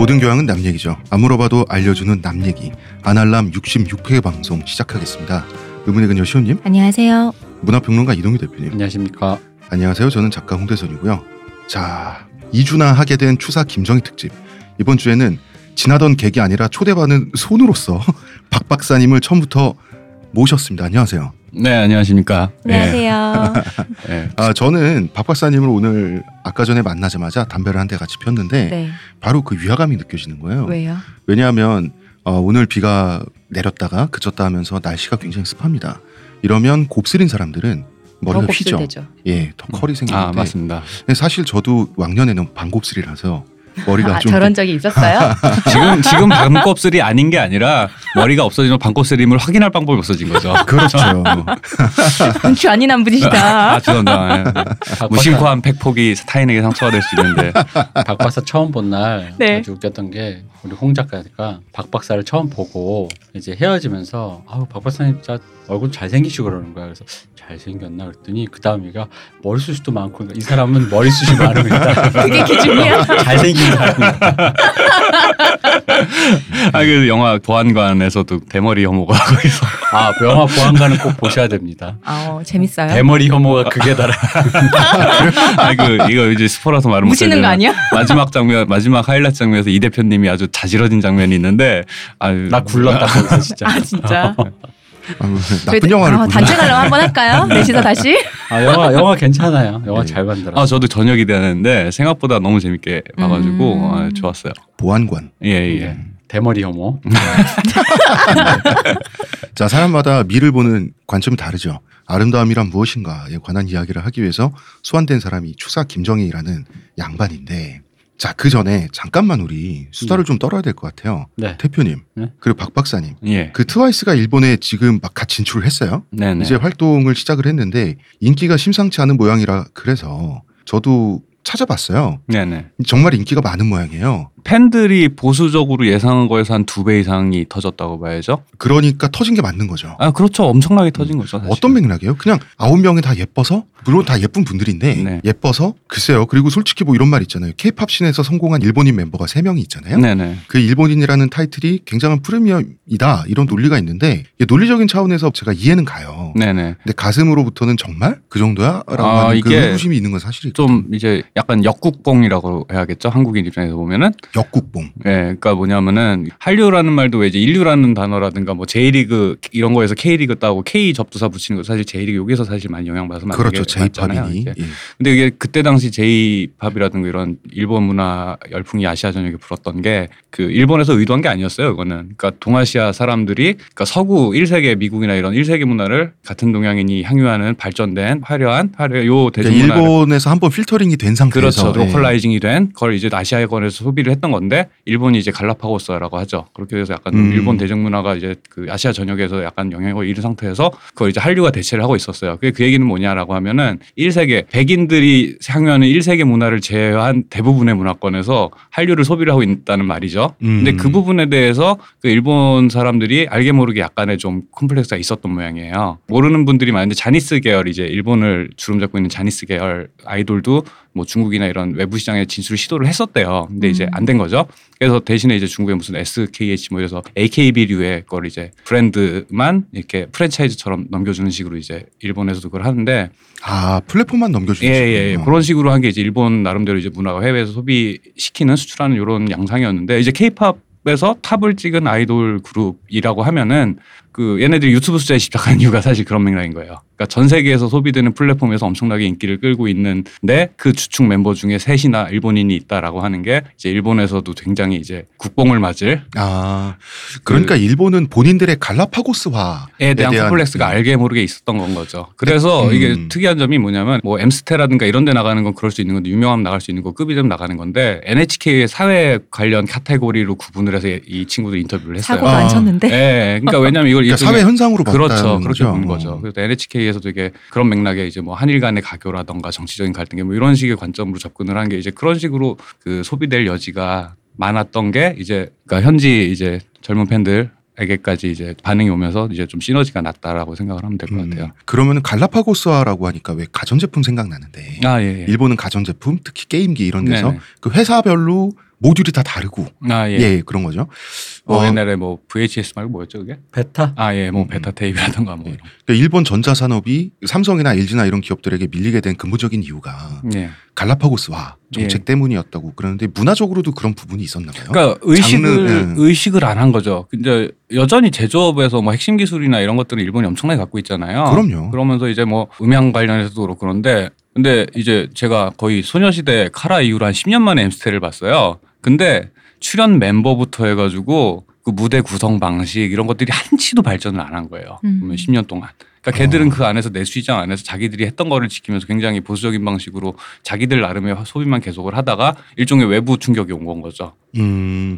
모든 교양은 남 얘기죠. 안 물어봐도 알려주는 남 얘기. 아날람 66회 방송 시작하겠습니다. 의문의 근여 시호님. 안녕하세요. 문화평론가 이동규 대표님. 안녕하십니까. 안녕하세요. 저는 작가 홍대선이고요. 자, 2주나 하게 된 추사 김정희 특집. 이번 주에는 지나던 객이 아니라 초대받은 손으로서 박 박사님을 처음부터 모셨습니다. 안녕하세요. 네, 안녕하십니까. 안녕하세요. 네. 아, 저는 박 박사님을 오늘 아까 전에 만나자마자 담배를 한 대 같이 폈는데 네. 바로 그 위화감이 느껴지는 거예요. 왜요? 왜냐하면 오늘 비가 내렸다가 그쳤다 하면서 날씨가 굉장히 습합니다. 이러면 곱슬인 사람들은 머리가 휘죠. 되죠. 예, 더 컬이 생기는데. 아, 맞습니다. 사실 저도 왕년에는 반곱슬이라서 머리가 좀 저런 적이 있었어요? 지금 반곱슬이 아닌 게 아니라 머리가 없어지면 반곱슬임을 확인할 방법이 없어진 거죠. 그렇죠. 눈치 아니란 분이시다. 아, 죄송합니다. 무심코한 팩폭이 타인에게 상처가 될 수 있는데. 박 박사 처음 본 날 네. 아주 웃겼던 게 우리 홍 작가가 박 박사를 처음 보고 이제 헤어지면서 아우 박 박사님 진짜 얼굴 잘생기시고 그러는 거야. 그래서 잘생겼나 그랬더니 그 다음 얘기가 머리숱도 많고 이 사람은 머리숱이 많으니까 그게 기준이야? 잘생긴 사람이야. 아, 그 영화 보안관에서도 대머리 혐오가 하고 있어. 아, 영화 보안관은 꼭 보셔야 됩니다. 아, 재밌어요. 대머리 혐오가 그게 달아. 아, 그 이거 이제 스포라서 말을 못 하시는 거 아니야? 마지막 장면, 마지막 하이라이트 장면에서 이 대표님이 아주 자지러진 장면이 있는데, 아유, 나 굴렀다 거기서 진짜. 아, 진짜. 나쁜 영화를 단체 관람 한번 할까요? 넷이서 다시? 아, 영화 괜찮아요. 영화 네. 잘 만들었어요. 아, 저도 저녁 기대하는데 생각보다 너무 재밌게 봐가지고 아, 좋았어요. 보안관. 예예. 예. 대머리 혐오. 자, 사람마다 미를 보는 관점이 다르죠. 아름다움이란 무엇인가에 관한 이야기를 하기 위해서 소환된 사람이 추사 김정희라는 양반인데. 자, 그 전에 잠깐만 우리 수다를 좀 떨어야 될 것 같아요. 네. 대표님, 네? 그리고 박 박사님. 예. 그 트와이스가 일본에 지금 막 같이 진출을 했어요. 네네. 이제 활동을 시작을 했는데 인기가 심상치 않은 모양이라 그래서 저도 찾아봤어요. 네네. 정말 인기가 많은 모양이에요. 팬들이 보수적으로 예상한 거에서 한 2배 이상이 터졌다고 봐야죠. 그러니까 터진 게 맞는 거죠. 아, 그렇죠. 엄청나게 터진 거죠. 사실. 어떤 맥락이에요? 그냥 9명이 다 예뻐서, 물론 다 예쁜 분들인데 네. 예뻐서 글쎄요. 그리고 솔직히 뭐 이런 말 있잖아요. K-팝 씬에서 성공한 일본인 멤버가 3명이 있잖아요. 네네. 그 일본인이라는 타이틀이 굉장한 프리미엄이다 이런 논리가 있는데 논리적인 차원에서 제가 이해는 가요. 네네. 근데 가슴으로부터는 정말 그 정도야? 라고 하는 그 의구심이 있는 건 사실이죠. 좀 이제 약간 역국뽕이라고 해야겠죠. 한국인 입장에서 보면은. 역국뽕. 예, 네, 그러니까 뭐냐면은 한류라는 말도 왜 이제 인류라는 단어라든가 뭐 J리그 이런 거에서 K리그 따고 K 접두사 붙이는 거 사실 J리그 여기서 사실 많이 영향받아서 많이 그렇죠. J팝이니. 예. 근데 이게 그때 당시 J팝이라든가 이런 일본 문화 열풍이 아시아 전역에 불었던 게 그 일본에서 의도한 게 아니었어요. 이거는 그러니까 동아시아 사람들이 그러니까 서구 1세계 미국이나 이런 1세계 문화를 같은 동양인이 향유하는 발전된 화려한 요 대중문화. 그러니까 일본에서 한번 필터링이 된 상태에서 그렇죠. 로컬라이징이 된 걸 이제 아시아권에서 소비를 했던 건데 일본이 이제 갈라파고스라고 하죠. 그렇게 돼서 약간 일본 대중문화가 이제 그 아시아 전역에서 약간 영향을 잃은 상태에서 그걸 이제 한류가 대체를 하고 있었어요. 그게 그 얘기는 뭐냐라고 하면은 1세계 백인들이 향유하는 1세계 문화를 제외한 대부분의 문화권에서 한류를 소비를 하고 있다는 말이죠. 근데 그 부분에 대해서 그 일본 사람들이 알게 모르게 약간의 좀 콤플렉스가 있었던 모양이에요. 모르는 분들이 많은데 자니스 계열 이제 일본을 주름 잡고 있는 자니스 계열 아이돌도 뭐 중국이나 이런 외부 시장에 진출을 시도를 했었대요. 근데 이제 안 된 거죠. 그래서 대신에 이제 중국에 무슨 SKH 뭐 이래서 AKB류의 걸 이제 브랜드만 이렇게 프랜차이즈처럼 넘겨주는 식으로 이제 일본에서도 그걸 하는데 아 플랫폼만 넘겨주는 식으로 예, 그런 식으로 한 게 이제 일본 나름대로 이제 문화가 해외에서 소비시키는 수출하는 이런 양상이었는데 이제 K-팝 에서 탑을 찍은 아이돌 그룹이라고 하면은 그 얘네들이 유튜브 숫자에 집착하는 이유가 사실 그런 맥락인 거예요. 그러니까 전 세계에서 소비되는 플랫폼에서 엄청나게 인기를 끌고 있는데 그 주축 멤버 중에 셋이나 일본인이 있다라고 하는 게 이제 일본에서도 굉장히 이제 국뽕을 맞을. 아 그러니까 그 일본은 본인들의 갈라파고스화에 대한 콤플렉스가 알게 모르게 있었던 건 거죠. 그래서 이게 특이한 점이 뭐냐면 뭐 엠스테라든가 이런 데 나가는 건 그럴 수 있는 건데 유명하면 나갈 수 있는 거 급이 좀 나가는 건데 NHK의 사회 관련 카테고리로 구분을 해서 이 친구도 인터뷰를 했어요. 사고도 안 쳤는데. 네, 그러니까 왜냐하면 이걸 그러니까 사회 현상으로 봤다는 거죠. 그렇죠, 그렇게 보는 거죠. 그래서 NHK에서도 이게 그런 맥락에 이제 뭐 한일 간의 가교라든가 정치적인 갈등, 뭐 이런 식의 관점으로 접근을 한 게 이제 그런 식으로 그 소비될 여지가 많았던 게 이제 그러니까 현지 이제 젊은 팬들. 에게까지 이제 반응이 오면서 이제 좀 시너지가 났다라고 생각을 하면 될 것 같아요. 그러면은 갈라파고스화라고 하니까 왜 가전제품 생각나는데? 아, 예, 예. 일본은 가전제품 특히 게임기 이런 데서 네네. 그 회사별로 모듈이 다 다르고. 아, 예. 예, 그런 거죠. 옛날에 뭐 VHS 말고 뭐였죠, 그게? 베타? 아, 예, 뭐 베타 테이프라던가 뭐. 예. 그러니까 일본 전자산업이 삼성이나 LG나 이런 기업들에게 밀리게 된 근본적인 이유가 예. 갈라파고스화 정책 예. 때문이었다고 그러는데 문화적으로도 그런 부분이 있었나 봐요. 그러니까 의식을 안 한 거죠. 근데 여전히 제조업에서 뭐 핵심 기술이나 이런 것들을 일본이 엄청나게 갖고 있잖아요. 그럼요. 그러면서 이제 뭐 음향 관련해서도 그렇고 그런데 근데 이제 제가 거의 소녀시대 카라 이후로 한 10년 만에 엠스테를 봤어요. 근데 출연 멤버부터 해가지고 그 무대 구성 방식 이런 것들이 한치도 발전을 안 한 거예요. 10년 동안. 그러니까 걔들은 그 안에서 내수시장 안에서 자기들이 했던 거를 지키면서 굉장히 보수적인 방식으로 자기들 나름의 소비만 계속을 하다가 일종의 외부 충격이 온 건 거죠.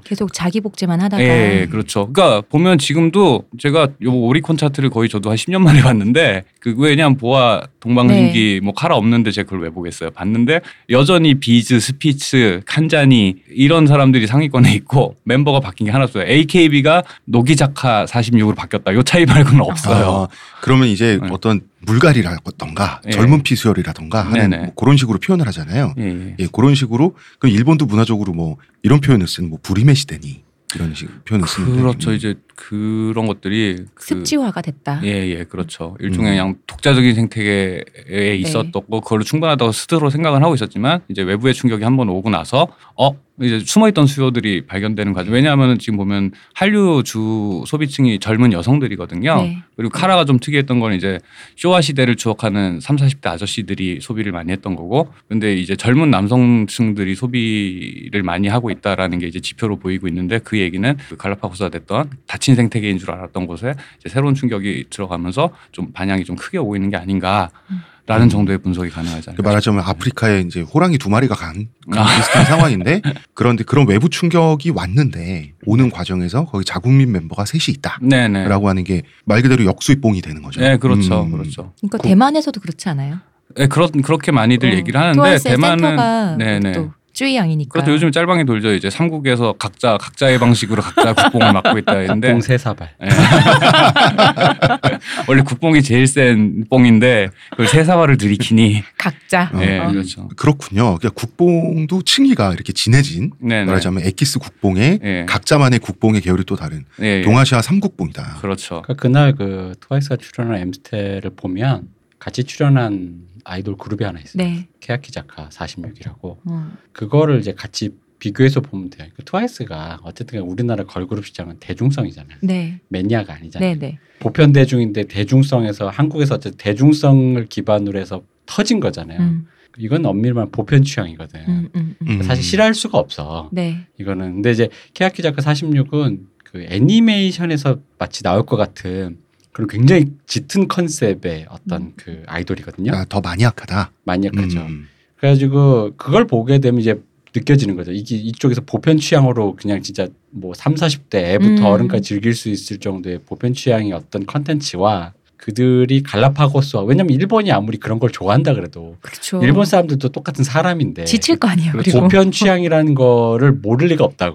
계속 자기 복제만 하다가. 예, 그렇죠. 그러니까 보면 지금도 제가 요 오리콘 차트를 거의 저도 한 10년 만에 봤는데 그 왜냐면 보아 동방신기 네. 뭐 카라 없는데 제가 그걸 왜 보겠어요. 봤는데 여전히 비즈, 스피츠, 칸자니 이런 사람들이 상위권에 있고 멤버가 바뀐 게 하나 없어요. AKB가 노기자카 46으로 바뀌었다. 요 차이 말고는 없어요. 아, 그러면 이제 네. 어떤 물갈이라던가 예. 젊은 피수열이라던가 하는 뭐 그런 식으로 표현을 하잖아요. 예. 예, 그런 식으로 그럼 일본도 문화적으로 뭐 이런 표현을 쓰는 뭐 부리메 시대니 이런 식으로 표현을 쓰는 그렇죠. 이제 그런 것들이 습지화가 됐다. 예예 예, 그렇죠. 일종의 그냥 독자적인 생태계에 네. 있었고 그걸로 충분하다고 스스로 생각을 하고 있었지만 이제 외부의 충격이 한번 오고 나서 이제 숨어있던 수요들이 발견되는 과정. 왜냐하면 지금 보면 한류 주 소비층이 젊은 여성들이거든요. 네. 그리고 카라가 좀 특이했던 건 이제 쇼와 시대를 추억하는 30, 40대 아저씨들이 소비를 많이 했던 거고 근데 이제 젊은 남성층들이 소비를 많이 하고 있다라는 게 이제 지표로 보이고 있는데 그 얘기는 갈라파고스가 됐던 닫힌 생태계인 줄 알았던 곳에 이제 새로운 충격이 들어가면서 좀 반향이 좀 크게 오고 있는 게 아닌가. 라는 정도의 분석이 가능하잖아요. 말하자면 아프리카에 이제 호랑이 두 마리가 간 비슷한 상황인데 그런데 그런 외부 충격이 왔는데 오는 과정에서 거기 자국민 멤버가 셋이 있다라고 하는 게 말 그대로 역수입봉이 되는 거죠. 네, 그렇죠, 그렇죠. 그러니까 대만에서도 그렇지 않아요? 네, 그렇게 많이들 얘기를 하는데 대만은 네네. 쯔위양이니까. 그렇죠. 요즘 짤방이 돌죠. 이제 삼국에서 각자의 방식으로 각자 국뽕을 맡고 있다 했는데. 국뽕 세 사발. 네. 원래 국뽕이 제일 센 뽕인데 그걸 세 사발을 들이키니. 각자. 네, 그렇죠. 그렇군요. 그러니까 국뽕도 층위가 이렇게 진해진. 네네. 말하자면 에키스 국뽕에 네. 각자만의 국뽕의 계열이 또 다른. 네. 동아시아 삼국뽕이다. 그렇죠. 그러니까 그날 그 트와이스가 출연한 엠스테를 보면 같이 출연한 아이돌 그룹이 하나 있어요. 네. 케야키자카 46이라고. 그거를 이제 같이 비교해서 보면 돼요. 그러니까 트와이스가 어쨌든 우리나라 걸그룹 시장은 대중성이잖아요. 네. 매니아가 아니잖아요. 네, 네. 보편 대중인데 대중성에서 한국에서 어쨌든 대중성을 기반으로 해서 터진 거잖아요. 이건 엄밀히 말하면 보편 취향이거든. 사실 싫어할 수가 없어. 네. 이거는. 근데 이제 케야키자카 46은 그 애니메이션에서 마치 나올 것 같은 그런 굉장히 짙은 컨셉의 어떤 그 아이돌이거든요. 아, 더 마니악하다. 마니악하죠. 그래가지고 그걸 보게 되면 이제 느껴지는 거죠. 이게 이쪽에서 보편 취향으로 그냥 진짜 뭐 30, 40대 애부터 어른까지 즐길 수 있을 정도의 보편 취향의 어떤 컨텐츠와 그들이 갈라파고스와 왜냐면 일본이 아무리 그런 걸 좋아한다 그래도 그렇죠. 일본 사람들도 똑같은 사람인데 지칠 거 아니에요. 그리고 보편 취향이라는 거를 모를 리가 없다고.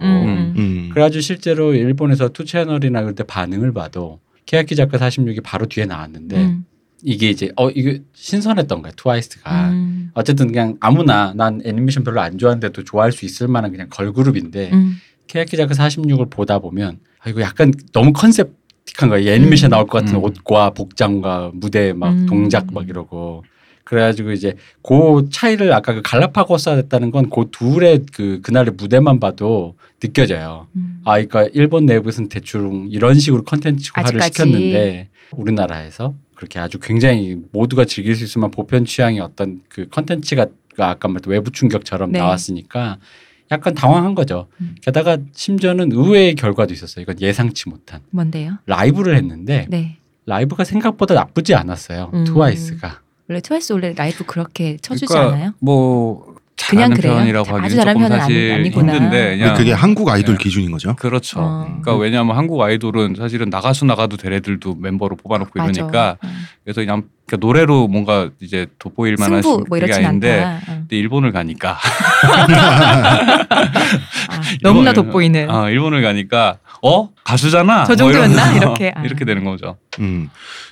그래가지고 실제로 일본에서 투 채널이나 그때 반응을 봐도 케야키 작가 46이 바로 뒤에 나왔는데 이게 이제 이게 신선했던 거야. 트와이스가 어쨌든 그냥 아무나 난 애니메이션 별로 안 좋아하는데도 좋아할 수 있을 만한 그냥 걸그룹인데 케야키 작가 46을 보다 보면 이거 약간 너무 컨셉틱한 거야. 애니메이션 나올 것 같은 옷과 복장과 무대 막 동작 막 이러고 그래가지고 이제 그 차이를 아까 그 갈라파고스화 됐다는 건 그 둘의 그날의 무대만 봐도 느껴져요. 그러니까 일본 내부에서는 대충 이런 식으로 컨텐츠화를 시켰는데 우리나라에서 그렇게 아주 굉장히 모두가 즐길 수 있으면 보편 취향의 어떤 그 컨텐츠가 아까 말했던 외부 충격처럼 네. 나왔으니까 약간 당황한 거죠. 게다가 심지어는 의외의 결과도 있었어요. 이건 예상치 못한. 뭔데요? 라이브를 했는데 네. 라이브가 생각보다 나쁘지 않았어요. 트와이스가. 원래 트와이스 원래 라이브 그렇게 쳐주지 그러니까 않아요? 뭐 잘하는 그냥 편이라고 하기는 조금 사실 힘든데 그냥 그게 한국 아이돌 네. 기준인 거죠? 그렇죠. 그러니까 왜냐하면 한국 아이돌은 사실은 나가도 될 애들도 멤버로 뽑아놓고 이러니까 그래서 그냥 노래로 뭔가 이제 돋보일 만한 게 뭐 아닌데 근데 일본을 가니까 너무나 돋보이는 일본을 가니까 가수잖아 저 정도였나? 뭐 이렇게 이렇게 되는 거죠.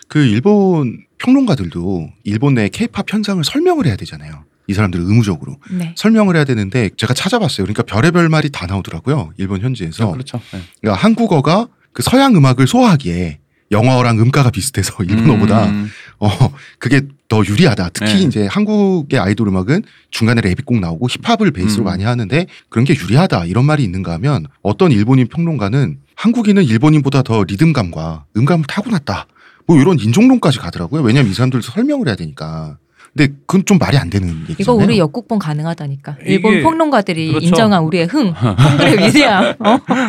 그 일본 평론가들도 일본 내 케이팝 현상을 설명을 해야 되잖아요. 이 사람들은 의무적으로 네. 설명을 해야 되는데 제가 찾아봤어요. 그러니까 별의별 말이 다 나오더라고요. 일본 현지에서. 그렇죠. 네. 그러니까 한국어가 그 서양 음악을 소화하기에 영어랑 음가가 비슷해서 일본어보다 그게 더 유리하다. 특히 네. 이제 한국의 아이돌 음악은 중간에 랩이 꼭 나오고 힙합을 베이스로 많이 하는데 그런 게 유리하다 이런 말이 있는가 하면 어떤 일본인 평론가는 한국인은 일본인보다 더 리듬감과 음감을 타고났다. 뭐 이런 인종론까지 가더라고요. 왜냐면 이 사람들도 설명을 해야 되니까. 근데 그건 좀 말이 안 되는 얘기잖아요. 이거 우리 역국본 가능하다니까. 일본 평론가들이 그렇죠. 인정한 우리의 한글의 위대함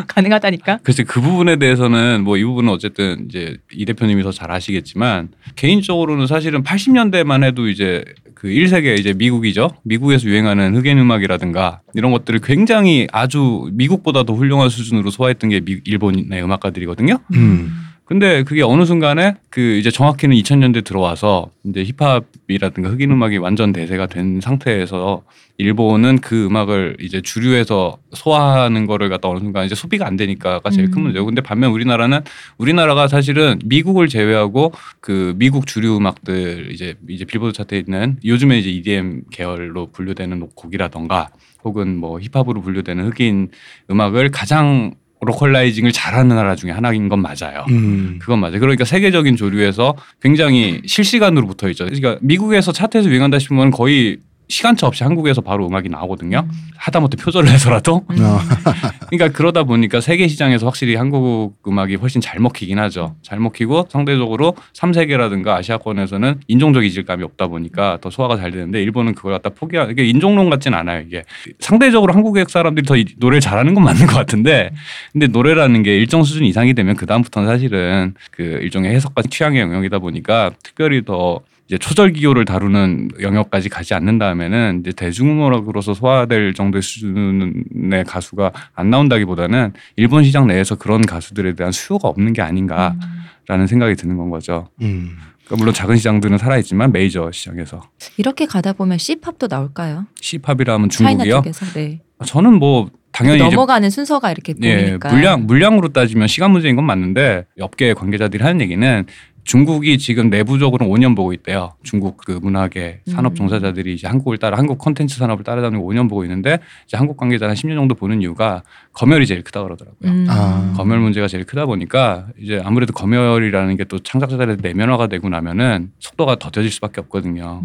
가능하다니까. 글쎄 그 부분에 대해서는 뭐 이 부분은 어쨌든 이제 이 대표님이 더 잘 아시겠지만 개인적으로는 사실은 80년대만 해도 이제 그 1세계 이제 미국이죠. 미국에서 유행하는 흑인 음악이라든가 이런 것들을 굉장히 아주 미국보다 더 훌륭한 수준으로 소화했던 게 일본의 음악가들이거든요. 근데 그게 어느 순간에 그 이제 정확히는 2000년대 들어와서 이제 힙합이라든가 흑인 음악이 완전 대세가 된 상태에서 일본은 그 음악을 이제 주류에서 소화하는 거를 갖다 어느 순간 이제 소비가 안 되니까가 제일 큰 문제고 근데 반면 우리나라가 사실은 미국을 제외하고 그 미국 주류 음악들 이제 빌보드 차트에 있는 요즘에 이제 EDM 계열로 분류되는 곡이라던가 혹은 뭐 힙합으로 분류되는 흑인 음악을 가장 로컬라이징을 잘하는 나라 중에 하나인 건 맞아요. 그건 맞아요. 그러니까 세계적인 조류에서 굉장히 실시간으로 붙어 있죠. 그러니까 미국에서 차트에서 유행한다 싶으면 거의 시간차 없이 한국에서 바로 음악이 나오거든요. 하다못해 표절을 해서라도. 그러니까 그러다 보니까 세계 시장에서 확실히 한국 음악이 훨씬 잘 먹히긴 하죠. 잘 먹히고 상대적으로 3세계라든가 아시아권에서는 인종적 이질감이 없다 보니까 더 소화가 잘 되는데 일본은 그걸 갖다 포기하는 이게 인종론 같진 않아요. 이게 상대적으로 한국의 사람들이 더 노래를 잘하는 건 맞는 것 같은데 근데 노래라는 게 일정 수준 이상이 되면 그다음부터는 사실은 그 일종의 해석과 취향의 영역이다 보니까 특별히 더 이제 초절기교를 다루는 영역까지 가지 않는 다음에는 이제 대중음악으로서 소화될 정도의 수준의 가수가 안 나온다기보다는 일본 시장 내에서 그런 가수들에 대한 수요가 없는 게 아닌가라는 생각이 드는 건 거죠. 그러니까 물론 작은 시장들은 살아있지만 메이저 시장에서 이렇게 가다 보면 C팝도 나올까요? C팝이라면 중국이요? 네. 저는 뭐 당연히 넘어가는 순서가 이렇게 보이니까 물량으로 따지면 시간 문제인 건 맞는데 업계 관계자들이 하는 얘기는. 중국이 지금 내부적으로 5년 보고 있대요. 중국 그 문학의 산업 종사자들이 이제 한국 콘텐츠 산업을 따라다니고 5년 보고 있는데 이제 한국 관계자는 10년 정도 보는 이유가 검열이 제일 크다 그러더라고요. 검열 문제가 제일 크다 보니까 이제 아무래도 검열이라는 게 또 창작자들의 내면화가 되고 나면은 속도가 더뎌질 수밖에 없거든요.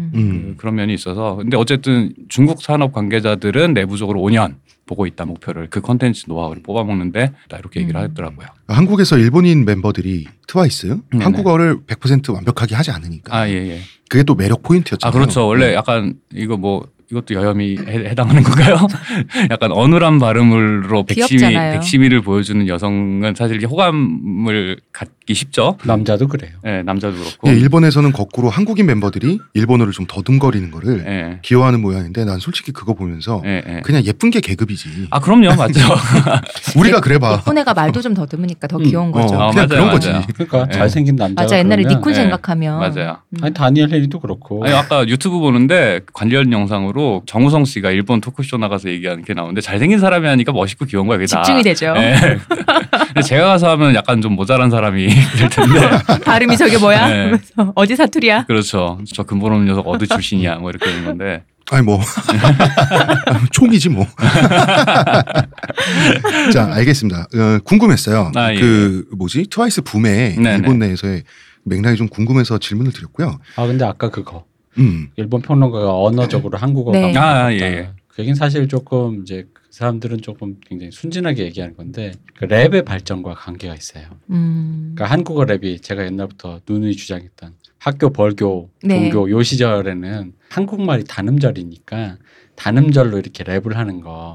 그런 면이 있어서 근데 어쨌든 중국 산업 관계자들은 내부적으로 5년 보고 있다 목표를 그 콘텐츠 노하우를 뽑아먹는데 다 이렇게 얘기를 하더라고요. 한국에서 일본인 멤버들이 트와이스 네네. 한국어를 100% 완벽하게 하지 않으니까 예. 그게 또 매력 포인트였잖아요. 그렇죠. 원래 약간 이것도 여염이 해당하는 건가요? 약간 어눌한 발음으로 백심이를 보여주는 여성은 사실 호감을 갖기 쉽죠. 남자도 그래요. 네, 남자도 그렇고. 예, 일본에서는 거꾸로 한국인 멤버들이 일본어를 좀 더듬거리는 거를 기여하는 모양인데 난 솔직히 그거 보면서 그냥 예쁜 게 계급이지. 아, 그럼요. 맞죠. 우리가 그래봐. 예쁜 애가 말도 좀 더듬으니까 더 귀여운 거죠. 그냥 맞아요, 그런 맞아요. 거지. 그러니까 잘생긴 남자. 맞아. 옛날에 니쿤 생각하면. 맞아요. 아니, 다니엘 헤리도 그렇고. 아니, 아까 유튜브 보는데 관련 영상으로 정우성 씨가 일본 토크쇼 나가서 얘기하는 게 나오는데 잘생긴 사람이 하니까 멋있고 귀여운 거야. 집중이 되죠. 네. 제가 가서 하면 약간 좀 모자란 사람이 될 텐데. 발음이 저게 뭐야? 네. 어디 사투리야? 그렇죠. 저 근본 없는 녀석 어디 출신이야? 뭐 이렇게 되는 건데. 아니 뭐 총이지 뭐. 자 알겠습니다. 궁금했어요. 뭐지 트와이스 붐에 일본 내에서의 맥락이 좀 궁금해서 질문을 드렸고요. 아 근데 아까 그거. 일본 평론가가 언어적으로 한국어가 그 얘기는 사실 조금 이제 그 사람들은 조금 굉장히 순진하게 얘기하는 건데 그 랩의 발전과 관계가 있어요. 그러니까 한국어 랩이 제가 옛날부터 누누이 주장했던 학교 벌교 종교 요 시절에는 한국말이 단음절이니까 단음절로 이렇게 랩을 하는 거.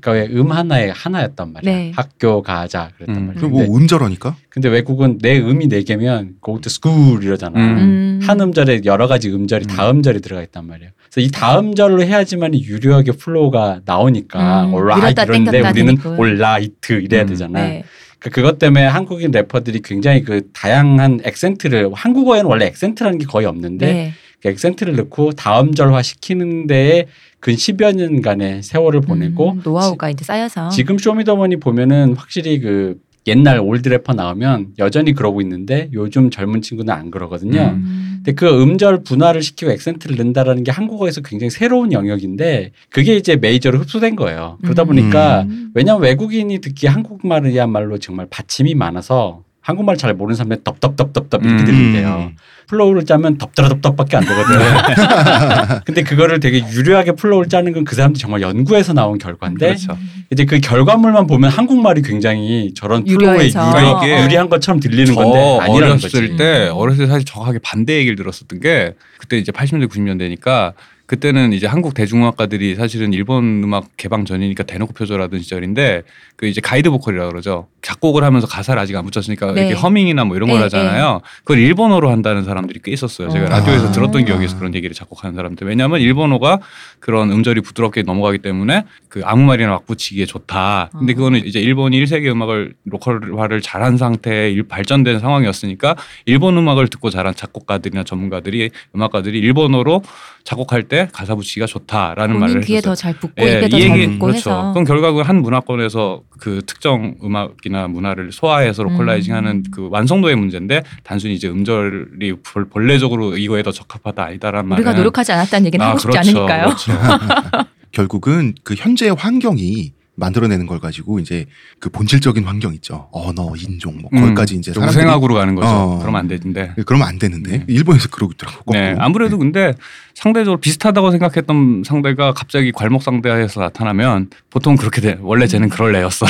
그러니까 왜 하나에 하나였단 말이야. 네. 학교 가자 그랬단 말이야. 그리고 뭐 음절하니까? 근데 외국은 내 음이 네 개면 go to school 이러잖아. 한 음절에 여러 가지 음절이 다음절이 들어가 있단 말이야. 그래서 이 다음절로 해야지만 유려하게 플로우가 나오니까 올라이트 이런데 우리는 올라이트 이래야 되잖아. 네. 그것 때문에 한국인 래퍼들이 굉장히 그 다양한 액센트를 한국어에는 원래 액센트라는 게 거의 없는데 그 액센트를 넣고 다음절화 시키는 데에 근 10여 년간의 세월을 보내고 노하우가 이제 쌓여서 지금 쇼미더머니 보면은 확실히 그 옛날 올드 래퍼 나오면 여전히 그러고 있는데 요즘 젊은 친구는 안 그러거든요. 근데 그 음절 분화를 시키고 액센트를 넣는다라는 게 한국어에서 굉장히 새로운 영역인데 그게 이제 메이저로 흡수된 거예요. 그러다 보니까 왜냐하면 외국인이 듣기 한국말이야말로 정말 받침이 많아서 한국말 잘 모르는 사람들은 덥덥덥덥덥 이렇게 들린대요. 플로우를 짜면 덥더라덥덥밖에 안 되거든요. 근데 그거를 되게 유려하게 플로우를 짜는 건 그 사람들이 정말 연구해서 나온 결과인데 그렇죠. 이제 그 결과물만 보면 한국말이 굉장히 저런 플로우에 유리한 것처럼 들리는 건데 아니라는 거지. 어렸을 때 사실 정확하게 반대 얘기를 들었었던 게 그때 이제 80년대 90년대니까 그때는 이제 한국 대중음악가들이 사실은 일본 음악 개방 전이니까 대놓고 표절하던 시절인데 그 이제 가이드 보컬이라고 그러죠. 작곡을 하면서 가사를 아직 안 붙였으니까 네. 이렇게 허밍이나 뭐 이런 걸 하잖아요. 그걸 일본어로 한다는 사람들이 꽤 있었어요. 제가 라디오에서 들었던 기억에서 그런 얘기를 작곡하는 사람들. 왜냐하면 일본어가 그런 음절이 부드럽게 넘어가기 때문에 그 아무 말이나 막 붙이기에 좋다. 근데 그거는 이제 일본이 1세기 음악을 로컬화를 잘한 상태에 발전된 상황이었으니까 일본 음악을 듣고 자란 작곡가들이나 전문가들이 음악가들이 일본어로 작곡할 때 가사 붙이기가 좋다라는 말을 했어요. 귀에 더 잘 붙고 입에 더 잘 붙고 그렇죠. 해서. 그럼 결과적으로 한 문화권에서 그 특정 음악이나 문화를 소화해서 로컬라이징하는 그 완성도의 문제인데 단순히 이제 음절이 본래적으로 이거에 더 적합하다 아니다라는 말은 우리가 노력하지 않았다는 얘기는 하고 싶지 않으니까요. 그렇죠. 결국은 그 현재의 환경이 만들어내는 걸 가지고 이제 그 본질적인 환경 있죠. 언어, 인종, 뭐 거기까지 이제 생각으로 가는 거죠. 그러면 안 되는데. 그러면 안 되는데. 네. 일본에서 그러고 있더라고. 네, 아무래도 근데 상대적으로 비슷하다고 생각했던 상대가 갑자기 괄목 상대에서 나타나면 보통 그렇게 돼. 원래 쟤는 그럴 애였어.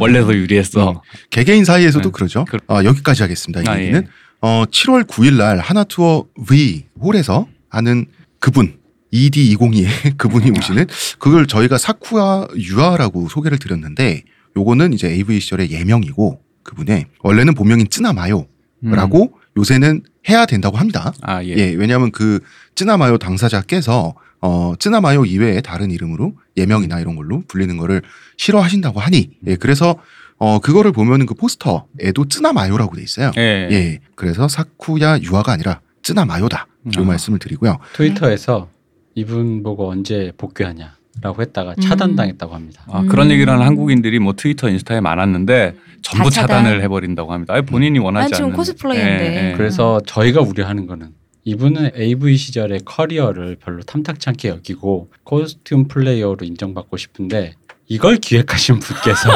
원래 더 유리했어. 개개인 사이에서도 그러죠. 여기까지 하겠습니다. 이 얘기는 7월 9일 날 하나투어 V 홀에서 하는 그분. ED202에 그분이 오시는 그걸 저희가 사쿠야 유아라고 소개를 드렸는데 요거는 이제 AV 시절의 예명이고 그분의 원래는 본명인 쯔나마요라고 요새는 해야 된다고 합니다. 아, 예. 예, 왜냐하면 그 쯔나마요 당사자께서 쯔나마요 이외에 다른 이름으로 예명이나 이런 걸로 불리는 거를 싫어하신다고 하니 예, 그래서 그거를 보면은 그 포스터에도 쯔나마요라고 돼 있어요. 예. 예, 그래서 사쿠야 유아가 아니라 쯔나마요다 요 말씀을 드리고요. 트위터에서 이분 보고 언제 복귀하냐라고 했다가 차단당했다고 합니다. 아, 그런 얘기를 하는 한국인들이 뭐 트위터, 인스타에 많았는데 전부 차단을 해버린다고 합니다. 아니, 본인이 원하지 않는. 코스플레이인데. 예, 예. 그래서 저희가 우려하는 거는 이분은 AV 시절의 커리어를 별로 탐탁치 않게 여기고 코스튬 플레이어로 인정받고 싶은데 이걸 기획하신 분께서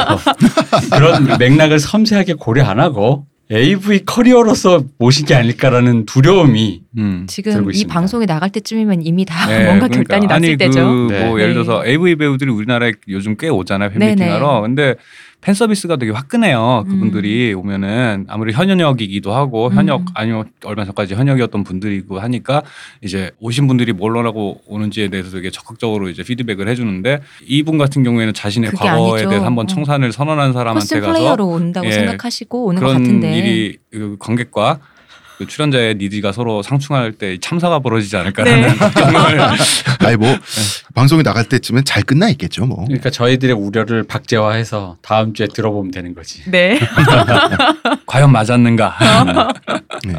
그런 맥락을 섬세하게 고려 안 하고 AV 커리어로서 모신 게 아닐까라는 두려움이 지금 이 방송이 나갈 때쯤이면 이미 다 네, 뭔가 그러니까. 결단이 났을 때죠. 네. 뭐 예를 들어서 AV 배우들이 우리나라에 요즘 꽤 오잖아요. 팬미팅하러. 근데 팬 서비스가 되게 화끈해요. 그분들이 오면은 아무리 현역이기도 하고 현역 아니면 얼마 전까지 현역이었던 분들이고 하니까 이제 오신 분들이 뭘 하라고 오는지에 대해서 되게 적극적으로 이제 피드백을 해주는데 이분 같은 경우에는 자신의 과거에 대해서 한번 청산을 선언한 사람한테 가서 플레이어로 온다고 생각하시고 오는 것 같은데 일이 관객과 그 출연자의 니즈가 서로 상충할 때 참사가 벌어지지 않을까라는 경험을. 아니 뭐 방송이 나갈 때쯤엔 잘 끝나 있겠죠 뭐. 그러니까 저희들의 우려를 박제화해서 다음 주에 들어보면 되는 거지. 네. 과연 맞았는가. 네.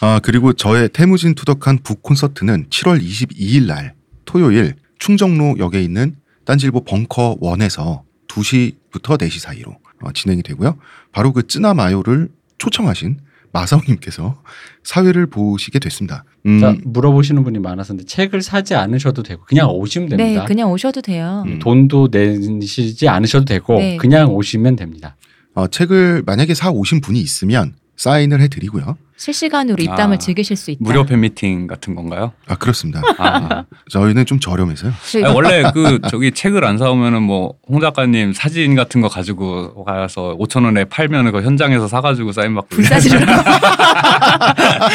아 그리고 저의 태무진 투덕한 북 콘서트는 7월 22일 날 토요일 충정로역에 있는 딴지일보 벙커 1에서 2시부터 4시 사이로 진행이 되고요. 바로 그 쯔나마요를 초청하신. 마사오님께서 사회를 보시게 됐습니다. 자, 물어보시는 분이 많아서 근데 책을 사지 않으셔도 되고 그냥 오시면 됩니다. 네, 그냥 오셔도 돼요. 돈도 내시지 않으셔도 되고 네. 그냥 오시면 됩니다. 책을 만약에 사 오신 분이 있으면 사인을 해드리고요. 실시간으로 입담을 즐기실 수 있다. 무료 팬미팅 같은 건가요? 아 그렇습니다. 저희는 좀 저렴해서요. 아니, 원래 그 저기 책을 안 사오면은 뭐 홍 작가님 사진 같은 거 가지고 가서 5,000원에 팔면은 그 현장에서 사가지고 사인 받고. 불사지로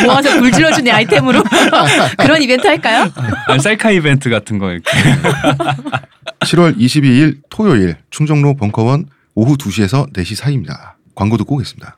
모아서 불 질러주는 아이템으로 그런 이벤트 할까요? 아니, 셀카 이벤트 같은 거 이렇게. 7월 22일 토요일 충정로 벙커원 오후 2시에서 4시 사이입니다. 광고 듣고 오겠습니다.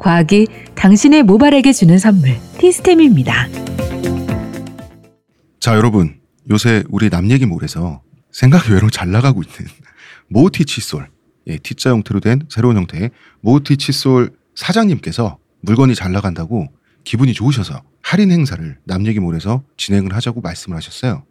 과학이 당신의 모발에게 주는 선물, 티스템입니다. 자, 여러분, 요새 우리 남얘기몰에서 생각 외로 잘 나가고 있는 모티 칫솔, 예, T자 형태로 된 새로운 형태의 모티 칫솔 사장님께서 물건이 잘 나간다고 기분이 좋으셔서 할인 행사를 남얘기몰에서 진행을 하자고 말씀을 하셨어요.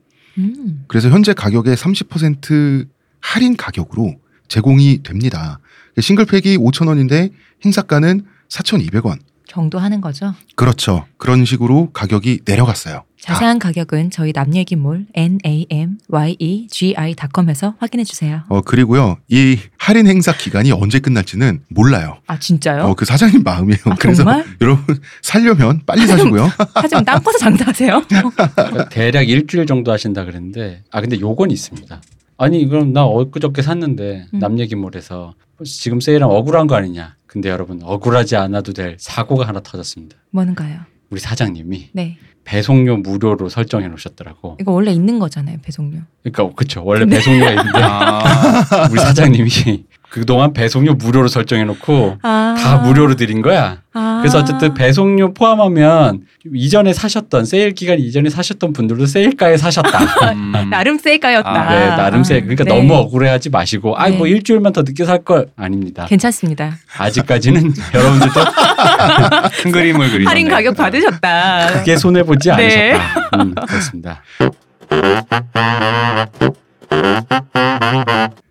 그래서 현재 가격의 30% 할인 가격으로 제공이 됩니다. 싱글팩이 5,000원인데 행사가는 4,200원 정도 하는 거죠? 그렇죠. 그런 식으로 가격이 내려갔어요. 자세한 가격은 저희 남얘기몰 namyegi.com에서 확인해 주세요. 그리고요. 이 할인 행사 기간이 언제 끝날지는 몰라요. 아, 진짜요? 그 사장님 마음이에요. 아, 그래서 정말? 여러분 사려면 빨리 사시고요. 하지만 땅 파서 장사하세요. 대략 일주일 정도 하신다 그랬는데 근데 요건 있습니다. 아니 그럼 나 엊그저께 샀는데 남얘기몰에서 지금 세일하면 억울한 거 아니냐. 근데 여러분 억울하지 않아도 될 사고가 하나 터졌습니다. 뭔가요? 우리 사장님이 네. 배송료 무료로 설정해 놓으셨더라고. 이거 원래 있는 거잖아요, 배송료. 그러니까 그렇죠. 원래 배송료가 있는데 우리 사장님이 그동안 배송료 무료로 설정해 놓고 다 무료로 드린 거야. 그래서 어쨌든 배송료 포함하면 이전에 사셨던 세일 기간 이전에 사셨던 분들도 세일가에 사셨다. 나름 세일가였다. 네, 나름 세일. 그러니까 네. 너무 억울해하지 마시고 네. 뭐 일주일만 더 늦게 살 걸. 아닙니다. 괜찮습니다. 아직까지는 여러분들도 큰 그림을 그리셨네요. 할인 가격 받으셨다. 크게 손해보지 네. 않으셨다. 그렇습니다.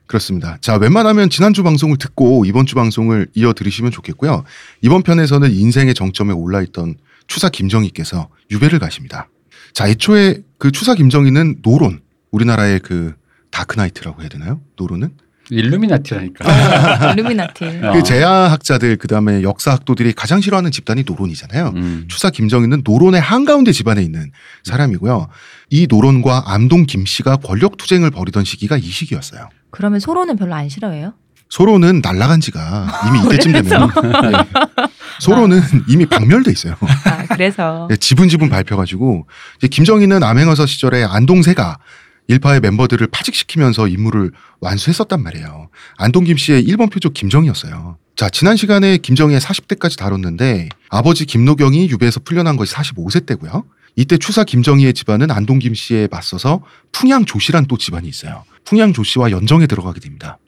그렇습니다. 자, 웬만하면 지난주 방송을 듣고 이번주 방송을 이어들으시면 좋겠고요. 이번 편에서는 인생의 정점에 올라있던 추사 김정희께서 유배를 가십니다. 자, 애초에 그 추사 김정희는 노론, 우리나라의 그 다크나이트라고 해야 되나요? 노론은? 일루미나티라니까. 일루미나티. 그 제야학자들 그다음에 역사학도들이 가장 싫어하는 집단이 노론이잖아요. 추사 김정희는 노론의 한가운데 집안에 있는 사람이고요. 이 노론과 안동 김씨가 권력투쟁을 벌이던 시기가 이 시기였어요. 그러면 소론은 별로 안 싫어해요? 소론은 날아간 지가 이미 이때쯤 되면 네. 소론은 이미 박멸돼 있어요. 그래서 네, 지분지분 밟혀가지고 이제 김정희는 암행어사 시절에 안동세가 일파의 멤버들을 파직시키면서 임무를 완수했었단 말이에요. 안동 김씨의 1번 표적 김정희였어요. 자, 지난 시간에 김정희의 40대까지 다뤘는데 아버지 김노경이 유배에서 풀려난 것이 45세 때고요. 이때 추사 김정희의 집안은 안동 김씨에 맞서서 풍양 조씨란 또 집안이 있어요. 풍양 조씨와 연정에 들어가게 됩니다.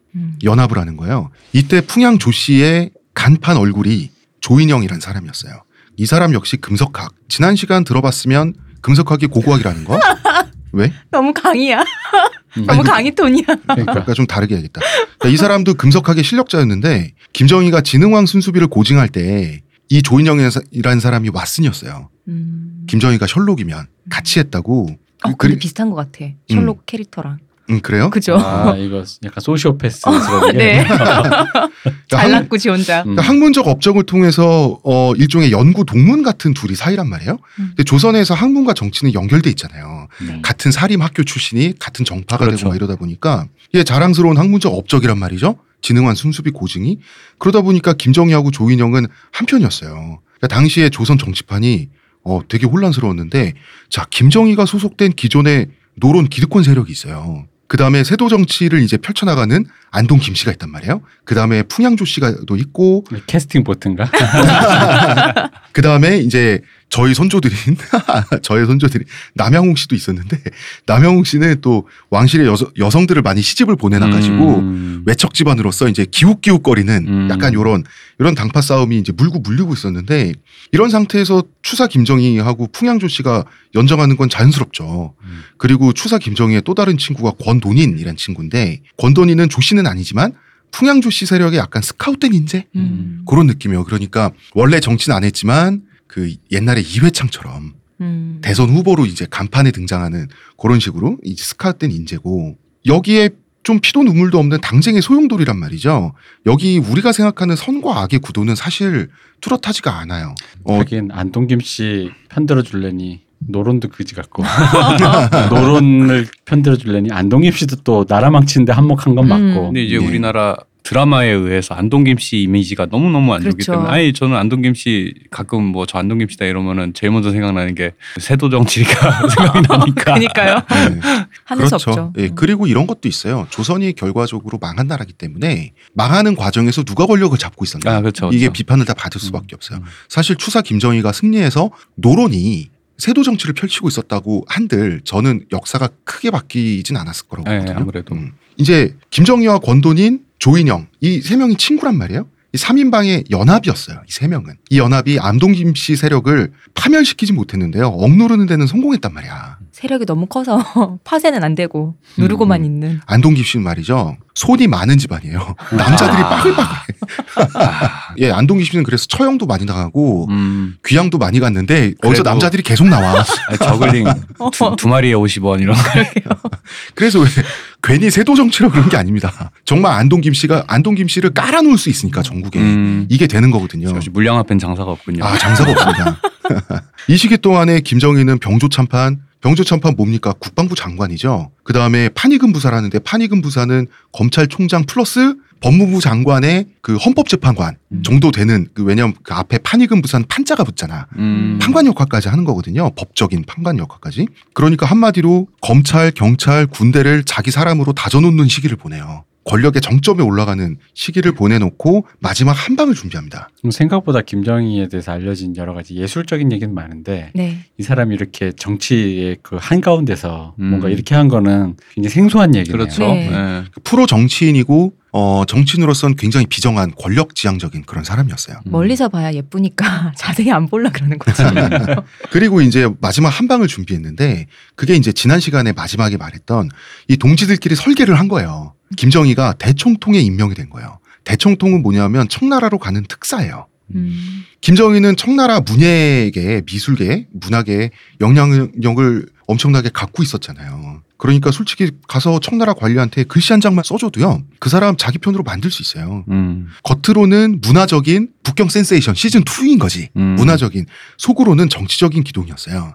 연합을 하는 거예요. 이때 풍양 조씨의 간판 얼굴이 조인영이란 사람이었어요. 이 사람 역시 금석학. 지난 시간 들어봤으면 금석학이 고고학이라는 거? 왜? 너무 강의야. 너무 강의 톤이야. 그러니까 좀 다르게 해야겠다. 그러니까 이 사람도 금석학의 실력자였는데 김정희가 진흥왕 순수비를 고증할 때 이 조인영이라는 사람이 왓슨이었어요. 김정희가 셜록이면 같이 했다고. 근데 비슷한 것 같아. 셜록 캐릭터랑. 그래요? 그죠. 이거 약간 소시오패스스러운 게. 네. 잘났고 지 혼자. 학문적 업적을 통해서 일종의 연구 동문 같은 둘이 사이란 말이에요. 근데 조선에서 학문과 정치는 연결돼 있잖아요. 네. 같은 사립학교 출신이 같은 정파가 그렇죠. 되고 막 이러다 보니까 이게 자랑스러운 학문적 업적이란 말이죠. 진흥한 순수비 고증이. 그러다 보니까 김정희하고 조인영은 한편이었어요. 그러니까 당시에 조선 정치판이 되게 혼란스러웠는데 자 김정희가 소속된 기존의 노론 기득권 세력이 있어요. 그 다음에 세도 정치를 이제 펼쳐나가는 안동 김씨가 있단 말이에요. 그 다음에 풍양조 씨가도 있고 캐스팅 보트인가? 그 다음에 이제 저의 손조들인 남양홍 씨도 있었는데 남양홍 씨는 또 왕실의 여성들을 많이 시집을 보내놔가지고 외척 집안으로서 이제 기웃기웃거리는 약간 이런 당파 싸움이 이제 물고 물리고 있었는데 이런 상태에서 추사 김정희하고 풍양조 씨가 연정하는 건 자연스럽죠. 그리고 추사 김정희의 또 다른 친구가 권돈인이란 친구인데 권돈인은 조 씨는 아니지만 풍양조 씨 세력의 약간 스카웃된 인재 그런 느낌이에요. 그러니까 원래 정치는 안 했지만 그 옛날에 이회창처럼 대선 후보로 이제 간판에 등장하는 그런 식으로 이제 스카웃된 인재고 여기에 좀 피도 눈물도 없는 당쟁의 소용돌이란 말이죠. 여기 우리가 생각하는 선과 악의 구도는 사실 뚜렷하지가 않아요. 하긴 안동 김씨 편들어 줄래니 노론도 그지 같고 노론을 편들어 줄래니 안동 김씨도 또 나라 망치는데 한몫한 건 맞고. 근데 이제 우리나라 드라마에 의해서 안동 김씨 이미지가 너무너무 안 좋기 그렇죠. 때문에 아니 저는 안동 김씨 가끔 뭐 저 안동 김씨다 이러면은 제일 먼저 생각나는 게 세도정치가 생각이 나니까. 그러니까요. 네. 하늘 수 없죠. 네. 그리고 이런 것도 있어요. 조선이 결과적으로 망한 나라기 때문에 망하는 과정에서 누가 권력을 잡고 있었나. 아, 그렇죠, 그렇죠. 이게 비판을 다 받을 수밖에 없어요. 사실 추사 김정희가 승리해서 노론이 세도 정치를 펼치고 있었다고 한들 저는 역사가 크게 바뀌진 않았을 거라고 보거든요. 네, 아무래도. 이제 김정희와 권돈인, 조인영 이 세 명이 친구란 말이에요. 이 3인방의 연합이었어요. 이 세 명은. 이 연합이 안동 김씨 세력을 파멸시키지 못했는데요. 억누르는 데는 성공했단 말이야. 세력이 너무 커서 파쇄는 안 되고 누르고만 있는. 안동 김씨는 말이죠. 손이 많은 집안이에요. 남자들이 빠글빠글해. 예, 안동 김씨는 그래서 처형도 많이 당하고 귀향도 많이 갔는데 어디서 남자들이 계속 나와. 저글링 두 마리에 50원 이런 거. 그래서 왜 괜히 세도 정치라고 그런 게 아닙니다. 정말 안동 김씨가 안동 김씨를 깔아놓을 수 있으니까 전국에 이게 되는 거거든요. 역시 물량 앞엔 장사가 없군요. 아, 장사가 없습니다. 이 시기 동안에 김정희는 병조 참판 뭡니까? 국방부 장관이죠. 그 다음에 판의금 부사라는데 판의금 부사는 검찰총장 플러스 법무부 장관의 그 헌법재판관 정도 되는 그 왜냐하면 그 앞에 판의금 부사는 판자가 붙잖아. 판관 역할까지 하는 거거든요. 법적인 판관 역할까지. 그러니까 한마디로 검찰, 경찰, 군대를 자기 사람으로 다져놓는 시기를 보내요. 권력의 정점에 올라가는 시기를 보내놓고 마지막 한 방을 준비합니다. 생각보다 김정희에 대해서 알려진 여러 가지 예술적인 얘기는 많은데 네. 이 사람이 이렇게 정치의 그 한가운데서 뭔가 이렇게 한 거는 굉장히 생소한 얘기네요. 그렇죠. 네. 네. 프로 정치인이고 정치인으로서는 굉장히 비정한 권력지향적인 그런 사람이었어요. 멀리서 봐야 예쁘니까 자세히 안 보려 그러는 거지. 그리고 이제 마지막 한 방을 준비했는데 그게 이제 지난 시간에 마지막에 말했던 이 동지들끼리 설계를 한 거예요. 김정희가 대총통에 임명이 된 거예요. 대총통은 뭐냐면 청나라로 가는 특사예요. 김정희는 청나라 문예계, 미술계, 문학에 영향력을 엄청나게 갖고 있었잖아요. 그러니까 솔직히 가서 청나라 관리한테 글씨 한 장만 써줘도요. 그 사람 자기 편으로 만들 수 있어요. 겉으로는 문화적인 북경 센세이션 시즌2인 거지. 문화적인. 속으로는 정치적인 기동이었어요.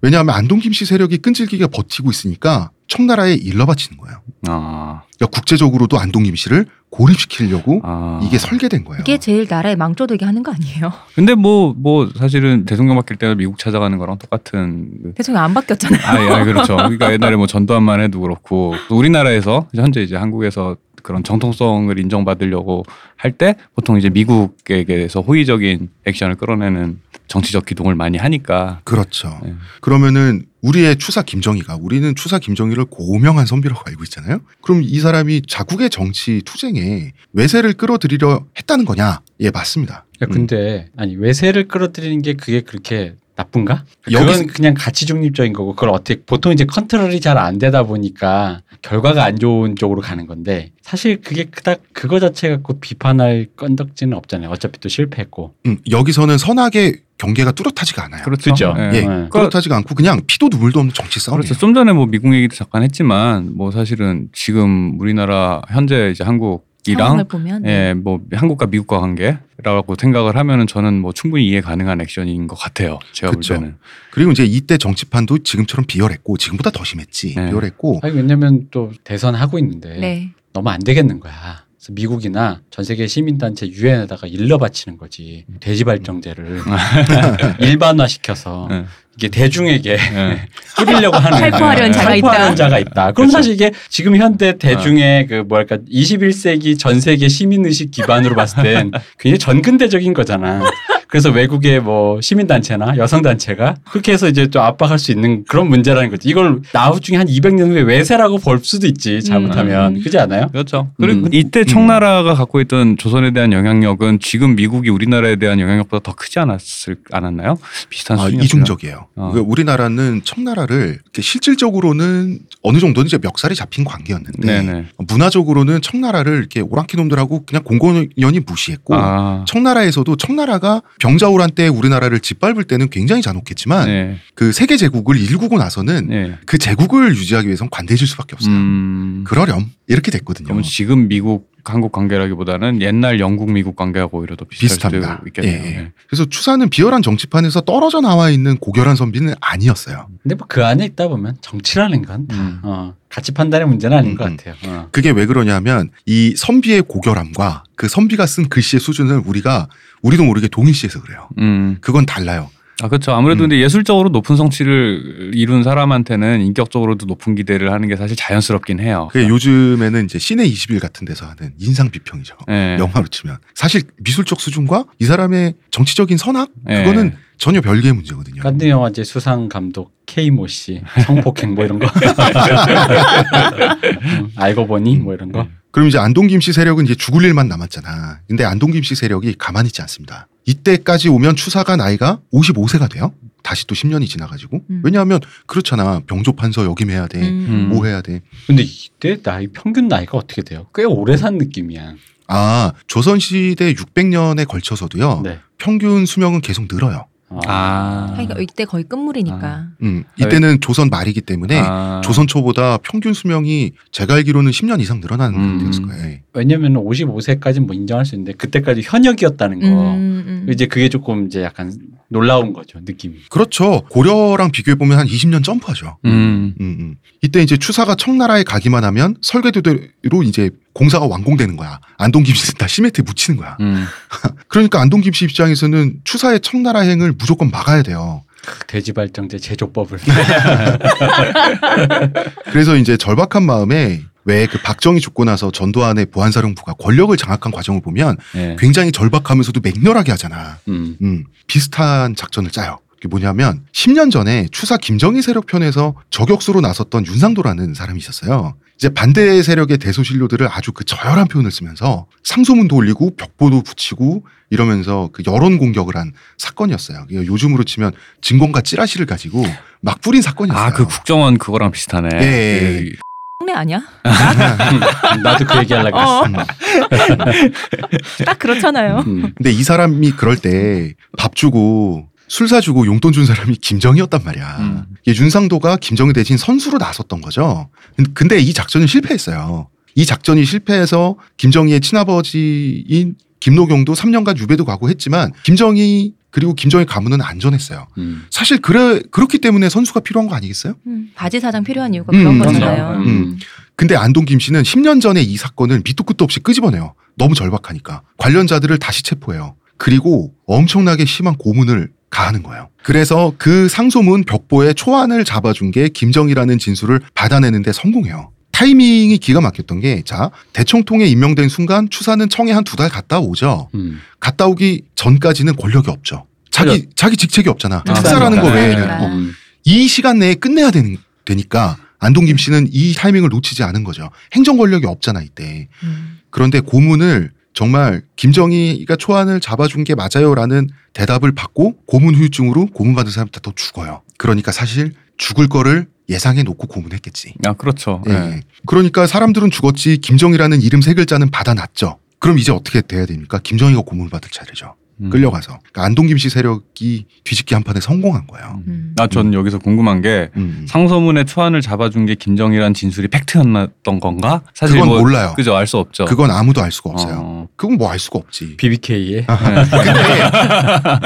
왜냐하면 안동 김씨 세력이 끈질기게 버티고 있으니까 청나라에 일러바치는 거예요. 아. 그러니까 국제적으로도 안동 김씨를 고립시키려고 이게 설계된 거예요. 이게 제일 나라에 망조되게 하는 거 아니에요? 근데 뭐 사실은 대통령 바뀔 때도 미국 찾아가는 거랑 똑같은. 대통령 안 바뀌었잖아요. 아, 그렇죠. 그러니까 옛날에 뭐 전두환만 해도 그렇고 우리나라에서 현재 이제 한국에서 그런 정통성을 인정받으려고 할 때 보통 이제 미국에게서 호의적인 액션을 끌어내는 정치적 기동을 많이 하니까. 그렇죠. 네. 그러면은 우리의 추사 김정희가 우리는 추사 김정희를 고명한 선비라고 알고 있잖아요. 그럼 이 사람이 자국의 정치 투쟁에 외세를 끌어들이려 했다는 거냐? 예, 맞습니다. 야, 근데 아니 외세를 끌어들이는 게 그게 그렇게 나쁜가? 그건 그냥 가치 중립적인 거고 그걸 어떻게 보통 이제 컨트롤이 잘 안 되다 보니까 결과가 안 좋은 쪽으로 가는 건데 사실 그게 그닥 그거 자체 갖고 비판할 건덕지는 없잖아요. 어차피 또 실패했고. 여기서는 선악의 경계가 뚜렷하지가 않아요. 그렇죠. 예, 네. 뚜렷하지가 않고 그냥 피도 눈물도 없는 정치 싸움이에요. 그렇죠. 좀 전에 뭐 미국 얘기도 잠깐 했지만 뭐 사실은 지금 우리나라 현재 이제 한국 이랑 보면, 예, 뭐 한국과 미국과 관계라고 생각을 하면은 저는 뭐 충분히 이해 가능한 액션인 것 같아요. 제가 그쵸. 볼 때는. 그리고 이제 이때 정치판도 지금처럼 비열했고 지금보다 더 심했지. 네. 비열했고. 아니 왜냐면 또 대선 하고 있는데 네. 너무 안 되겠는 거야. 그래서 미국이나 전 세계 시민단체 유엔에다가 일러 바치는 거지. 돼지발정제를 일반화시켜서. 네. 이게 대중에게 뿌리려고 하는 탈포하려는 자가 있다. 그럼 그렇죠. 사실 이게 지금 현대 대중의 그 뭐랄까 21세기 전 세계 시민 의식 기반으로 봤을 땐 굉장히 전근대적인 거잖아. 그래서 외국의 뭐 시민단체나 여성단체가 그렇게 해서 이제 좀 압박할 수 있는 그런 문제라는 거지. 이걸 나후 중에 한 200년 후에 외세라고 볼 수도 있지. 잘못하면. 그렇지 않아요? 그렇죠. 그리고 이때 청나라가 갖고 있던 조선에 대한 영향력은 지금 미국이 우리나라에 대한 영향력보다 더 크지 않았나요? 비슷한 수준이었어요. 이중적이에요. 그러니까 우리나라는 청나라를 실질적으로는 어느 정도는 이제 멱살이 잡힌 관계였는데 네네. 문화적으로는 청나라를 이렇게 오랑캐 놈들하고 그냥 공공연히 무시했고 청나라에서도 청나라가 병자호란 때 우리나라를 짓밟을 때는 굉장히 잔혹했지만 네. 그 세계 제국을 일구고 나서는 네. 그 제국을 유지하기 위해서는 관대해질 수밖에 없어요. 그러렴 이렇게 됐거든요. 그럼 지금 미국 한국 관계라기보다는 옛날 영국 미국 관계하고 오히려 더 비슷합니다. 있겠네요. 예. 네. 그래서 추사는 비열한 정치판에서 떨어져 나와 있는 고결한 선비는 아니었어요. 근데 뭐 그 안에 있다 보면 정치라는 건 다 가치 판단의 문제는 아닌 것 같아요. 그게 왜 그러냐면 이 선비의 고결함과 그 선비가 쓴 글씨의 수준을 우리도 모르게 동일시해서 그래요. 그건 달라요. 아, 그렇죠. 아무래도 근데 예술적으로 높은 성취를 이룬 사람한테는 인격적으로도 높은 기대를 하는 게 사실 자연스럽긴 해요. 그게 요즘에는 이제 시내 21 같은 데서 하는 인상 비평이죠. 네. 영화로 치면 사실 미술적 수준과 이 사람의 정치적인 선악 그거는 네. 전혀 별개의 문제거든요. 칸느 영화제 수상 감독 K모 씨 성폭행 뭐 이런 거 알고 보니 뭐 이런 거. 그럼 이제 안동 김씨 세력은 이제 죽을 일만 남았잖아. 근데 안동 김씨 세력이 가만히 있지 않습니다. 이때까지 오면 추사가 나이가 55세가 돼요. 다시 또 10년이 지나가지고. 왜냐하면 그렇잖아. 병조판서 역임해야 돼. 뭐 해야 돼. 근데 이때 평균 나이가 어떻게 돼요? 꽤 오래 산 느낌이야. 아, 조선시대 600년에 걸쳐서도요. 네. 평균 수명은 계속 늘어요. 그러니까 이때 거의 끝물이니까. 이때는 조선 말이기 때문에 조선 초보다 평균 수명이 제가 알기로는 10년 이상 늘어나는 상태였을 거예요. 왜냐면 55세까지 뭐 인정할 수 있는데 그때까지 현역이었다는 거. 이제 그게 조금 이제 약간 놀라운 거죠, 느낌이. 그렇죠. 고려랑 비교해 보면 한 20년 점프하죠. 이때 이제 추사가 청나라에 가기만 하면 설계도대로 이제 공사가 완공되는 거야. 안동 김씨는 다 시멘트에 묻히는 거야. 그러니까 안동 김씨 입장에서는 추사의 청나라 행을 무조건 막아야 돼요. 돼지발정제 제조법을. 그래서 이제 절박한 마음에 왜 그 박정희 죽고 나서 전두환의 보안사령부가 권력을 장악한 과정을 보면 네. 굉장히 절박하면서도 맹렬하게 하잖아. 비슷한 작전을 짜요. 그게 뭐냐면 10년 전에 추사 김정희 세력 편에서 저격수로 나섰던 윤상도라는 사람이 있었어요. 이제 반대 세력의 대소신료들을 아주 그 저열한 표현을 쓰면서 상소문도 올리고 벽보도 붙이고 이러면서 그 여론 공격을 한 사건이었어요. 요즘으로 치면 증권가 찌라시를 가지고 막 뿌린 사건이었어요. 아, 그 국정원 그거랑 비슷하네. 예. 예. 흉내 아니야? 나도 그 얘기하려고 했어. 딱 그렇잖아요. 근데 이 사람이 그럴 때 밥 주고 술 사주고 용돈 준 사람이 김정희였단 말이야. 윤상도가 김정희 대신 선수로 나섰던 거죠. 근데 이 작전은 실패했어요. 이 작전이 실패해서 김정희의 친아버지인 김노경도 3년간 유배도 가고 했지만 김정희 그리고 김정희 가문은 안전했어요. 사실 그렇기 때문에 선수가 필요한 거 아니겠어요? 바지 사장 필요한 이유가 그런 거잖아요. 근데 안동 김씨는 10년 전에 이 사건을 밑도 끝도 없이 끄집어내요. 너무 절박하니까. 관련자들을 다시 체포해요. 그리고 엄청나게 심한 고문을 가하는 거예요. 그래서 그 상소문 벽보에 초안을 잡아준 게 김정희라는 진술을 받아내는데 성공해요. 타이밍이 기가 막혔던 게, 자, 대청통에 임명된 순간 추사는 청에 한 2달 갔다 오죠. 갔다 오기 전까지는 권력이 없죠. 자기 직책이 없잖아. 특사라는 거 외에는. 이 시간 내에 끝내야 되니까 안동 김 씨는 이 타이밍을 놓치지 않은 거죠. 행정 권력이 없잖아, 이때. 그런데 고문을 정말 김정희가 초안을 잡아준 게 맞아요라는 대답을 받고 고문 후유증으로 고문받은 사람들 더 죽어요. 그러니까 사실 죽을 거를 예상해 놓고 고문했겠지. 아, 그렇죠. 예. 네. 그러니까 사람들은 죽었지 김정희라는 이름 세 글자는 받아놨죠. 그럼 이제 어떻게 돼야 됩니까? 김정희가 고문을 받을 차례죠. 끌려가서. 그러니까 안동 김씨 세력이 뒤집기 한 판에 성공한 거예요. 아, 저는 여기서 궁금한 게 상소문에 초안을 잡아준 게 김정희란 진술이 팩트였던 건가? 사실 그건 몰라요. 그죠, 알 수 없죠. 그건 아무도 알 수가 없어요. 그건 뭐 알 수가 없지. BBK에.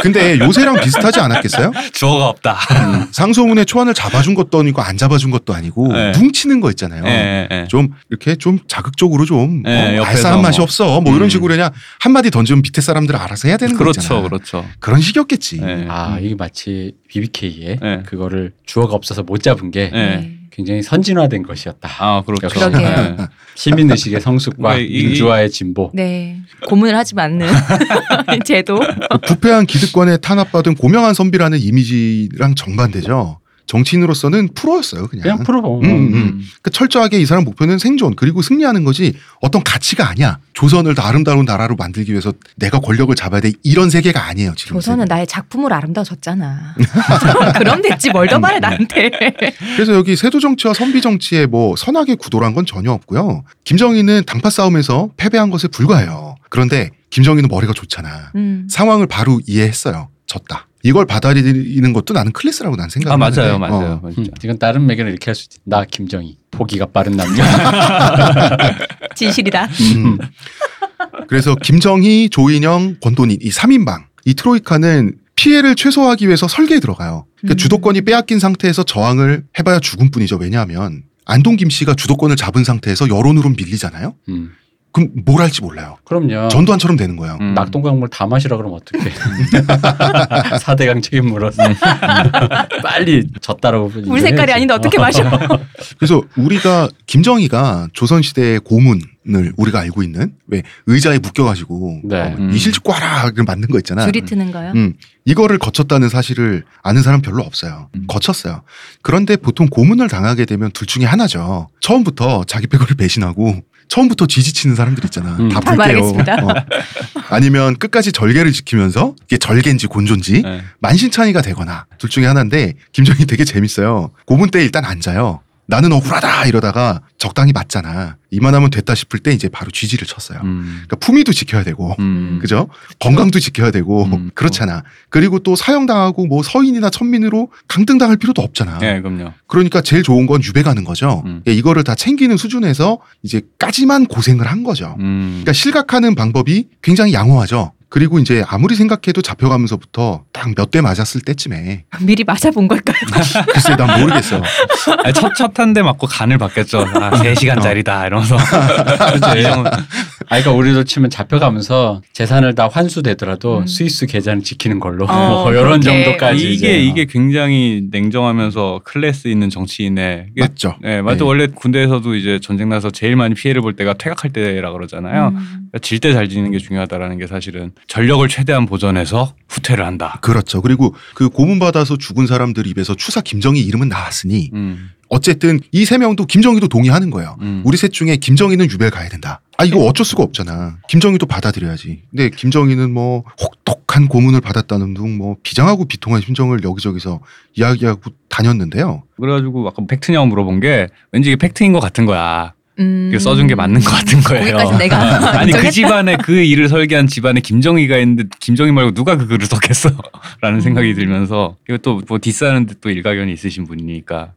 근데 요새랑 비슷하지 않았겠어요? 주어가 없다. 상소문에 초안을 잡아준 것도 아니고 안 잡아준 것도 아니고 네. 뭉치는 거 있잖아요. 네, 네. 좀 이렇게 좀 자극적으로 좀 네, 알싸한 맛이 없어. 뭐 이런 식으로 그냥 한마디 던지면 밑에 사람들 알아서 해야 되는. 그렇죠, 있잖아. 그렇죠. 그런 식이었겠지. 네. 아, 이게 마치 BBK에 네. 그거를 주어가 없어서 못 잡은 게 네. 굉장히 선진화된 것이었다. 아, 그렇죠. 역시 네. 시민 의식의 성숙과 민주화의 진보. 네, 고문을 하지 않는 제도. 부패한 기득권에 탄압받은 고명한 선비라는 이미지랑 정반대죠. 정치인으로서는 프로였어요, 그냥 프로. 그러니까 철저하게 이 사람 목표는 생존 그리고 승리하는 거지 어떤 가치가 아니야. 조선을 더 아름다운 나라로 만들기 위해서 내가 권력을 잡아야 돼, 이런 세계가 아니에요 지금. 조선은 나의 작품으로 아름다워졌잖아. 그럼 됐지 뭘 더 말해 나한테. 그래서 여기 세도 정치와 선비 정치에 뭐 선악의 구도란 건 전혀 없고요. 김정희는 당파 싸움에서 패배한 것에 불과해요. 그런데 김정희는 머리가 좋잖아. 상황을 바로 이해했어요. 졌다. 이걸 받아들이는 것도 나는 클래스라고 난 생각하는데. 아, 맞아요. 맞아요. 이건 다른 매개로 이렇게 할 수 있지. 나 김정희. 포기가 빠른 남자. 진실이다. 그래서 김정희, 조인영, 권돈인 이 3인방. 이 트로이카는 피해를 최소화하기 위해서 설계에 들어가요. 그러니까 주도권이 빼앗긴 상태에서 저항을 해봐야 죽음뿐이죠. 왜냐하면 안동 김씨가 주도권을 잡은 상태에서 여론으로 밀리잖아요. 그럼 뭘 할지 몰라요. 그럼요. 전두환처럼 되는 거예요. 낙동강물 다 마시라 그러면 어떡해. 4대강 책임 물어서 빨리 졌다라고. 물 색깔이 아닌데 어떻게 마셔. 그래서 우리가 김정희가 조선시대의 고문을 우리가 알고 있는 왜 의자에 묶여가지고 네. 이실직고 하라 만든 거 있잖아. 줄이 트는 거요? 이거를 거쳤다는 사실을 아는 사람 별로 없어요. 거쳤어요. 그런데 보통 고문을 당하게 되면 둘 중에 하나죠. 처음부터 자기 백오를 배신하고 처음부터 지지치는 사람들 있잖아. 다 볼게요. 아니면 끝까지 절개를 지키면서 이게 절개인지 곤조인지 네. 만신창이가 되거나 둘 중에 하나인데 김정희 되게 재밌어요. 고문 때 일단 앉아요. 나는 억울하다 이러다가 적당히 맞잖아. 이만하면 됐다 싶을 때 이제 바로 쥐지를 쳤어요. 그러니까 품위도 지켜야 되고, 그죠? 건강도 지켜야 되고, 그렇잖아. 그리고 또 사형당하고 뭐 서인이나 천민으로 강등당할 필요도 없잖아. 네, 그럼요. 그러니까 제일 좋은 건 유배가는 거죠. 이거를 다 챙기는 수준에서 이제까지만 고생을 한 거죠. 그러니까 실각하는 방법이 굉장히 양호하죠. 그리고 이제 아무리 생각해도 잡혀가면서부터 딱 몇 대 맞았을 때쯤에 미리 맞아본 걸까요? 글쎄 난 모르겠어. 첫 한 대 맞고 간을 봤겠죠. 아 3시간짜리다 이러면서. 그러니까 우리로 치면 잡혀가면서 재산을 다 환수되더라도 스위스 계좌는 지키는 걸로 뭐 이런 정도까지. 이게 굉장히 냉정하면서 클래스 있는 정치인의 맞죠. 네, 맞죠. 네. 원래 군대에서도 이제 전쟁 나서 제일 많이 피해를 볼 때가 퇴각할 때라 그러잖아요. 그러니까 질 때 잘 지는 게 중요하다라는 게 사실은 전력을 최대한 보존해서 후퇴를 한다. 그렇죠. 그리고 그 고문 받아서 죽은 사람들 입에서 추사 김정희 이름은 나왔으니. 어쨌든 이 세 명도 김정희도 동의하는 거예요. 우리 셋 중에 김정희는 유배 가야 된다. 아 이거 어쩔 수가 없잖아. 김정희도 받아들여야지. 근데 김정희는 뭐 혹독한 고문을 받았다는 둥 뭐 비장하고 비통한 심정을 여기저기서 이야기하고 다녔는데요. 그래가지고 아까 팩트냐고 물어본 게 왠지 이게 팩트인 것 같은 거야. 써준 게 맞는 것 같은 거예요. 내가 아니 그 집안에 그 일을 설계한 집안에 김정희가 있는데 김정희 말고 누가 그 글을 썼겠어? 라는 생각이 들면서 이거 또 뭐 디스하는데 또 일가견이 있으신 분이니까.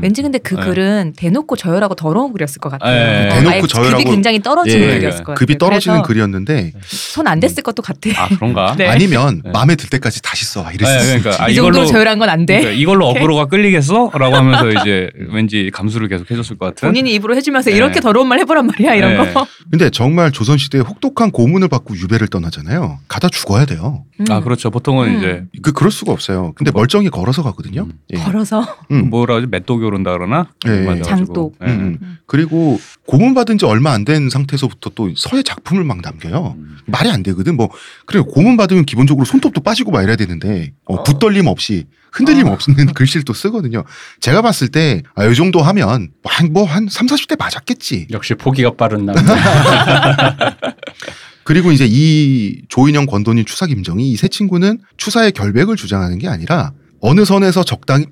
왠지 근데 그 글은 대놓고 저열하고 더러운 글이었을 것 같아요. 대놓고 저열하고 급이 굉장히 떨어지는 글이었을 것 같아요. 급이 떨어지는 글이었는데 손 안 댔을 것도 같아. 아 그런가? 네. 아니면 마음에 들 때까지 다시 써와 이랬을 수 있지. 그러니까, 이 정도로 저열한 건 안 돼. 그러니까, 이걸로 어그로가 끌리겠어? 라고 하면서 이제 왠지 감수를 계속 해줬을 것 같은. 본인이 입으로 해주면서 이렇게 더러운 말 해보란 말이야 이런 거. 근데 정말 조선시대에 혹독한 고문을 받고 유배를 떠나잖아요. 가다 죽어야 돼요. 아 그렇죠. 보통은 이제 그럴 수가 없어요. 근데 멀쩡히 걸어서 가거든요. 걸어서? 뭐라 하지? 맷독이 오른다 그러나? 네. 장독. 그리고 고문받은 지 얼마 안 된 상태에서부터 또 서예 작품을 막 남겨요. 말이 안 되거든. 뭐 그래 고문받으면 기본적으로 손톱도 빠지고 막 이래야 되는데 붓떨림 없이 흔들림 없는 글씨를 또 쓰거든요. 제가 봤을 때 이 정도 하면 한 30, 40대 맞았겠지. 역시 포기가 빠른 남자. 그리고 이제 이 조인영, 권돈인, 추사, 김정희 이 세 친구는 추사의 결백을 주장하는 게 아니라 어느 선에서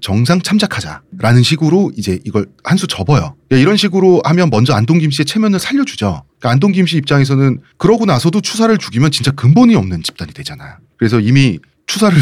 정상 참작하자라는 식으로 이제 이걸 한 수 접어요. 이런 식으로 하면 먼저 안동 김씨의 체면을 살려주죠. 그러니까 안동 김씨 입장에서는 그러고 나서도 추사를 죽이면 진짜 근본이 없는 집단이 되잖아. 그래서 이미 추사를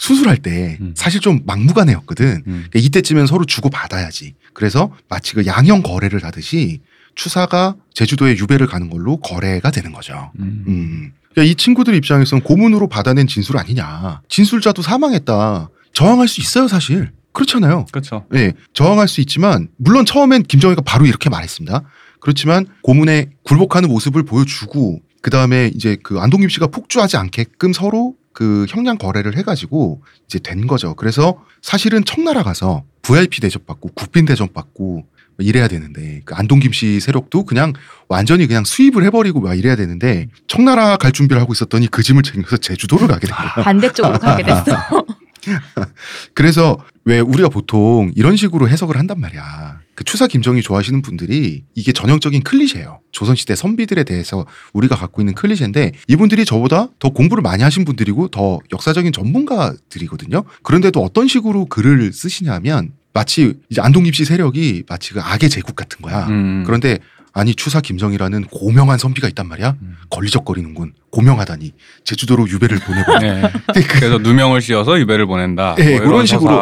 수술할 때 사실 좀 막무가내였거든. 그러니까 이때쯤엔 서로 주고받아야지. 그래서 마치 그 양형 거래를 하듯이 추사가 제주도에 유배를 가는 걸로 거래가 되는 거죠. 그러니까 이 친구들 입장에서는 고문으로 받아낸 진술 아니냐. 진술자도 사망했다. 저항할 수 있어요, 사실. 그렇잖아요. 그렇죠. 예, 저항할 수 있지만 물론 처음엔 김정희가 바로 이렇게 말했습니다. 그렇지만 고문에 굴복하는 모습을 보여주고 그 다음에 이제 그 안동 김씨가 폭주하지 않게끔 서로 그 형량 거래를 해가지고 이제 된 거죠. 그래서 사실은 청나라 가서 VIP 대접받고 국빈 대접받고 이래야 되는데 그 안동 김씨 세력도 그냥 완전히 그냥 수입을 해버리고 막 이래야 되는데 청나라 갈 준비를 하고 있었더니 그 짐을 챙겨서 제주도를 가게 됐어요. 반대쪽으로 가게 됐어. 그래서 왜 우리가 보통 이런 식으로 해석을 한단 말이야. 그 추사 김정희 좋아하시는 분들이 이게 전형적인 클리셰예요. 조선시대 선비들에 대해서 우리가 갖고 있는 클리셰인데 이분들이 저보다 더 공부를 많이 하신 분들이고 더 역사적인 전문가들이거든요. 그런데도 어떤 식으로 글을 쓰시냐면 마치 이제 안동 김씨 세력이 마치 그 악의 제국 같은 거야. 그런데 아니 추사 김정희라는 고명한 선비가 있단 말이야. 걸리적거리는군. 고명하다니. 제주도로 유배를 보내고. 네. 그래서 누명을 씌워서 유배를 보낸다. 네, 뭐 이런 식으로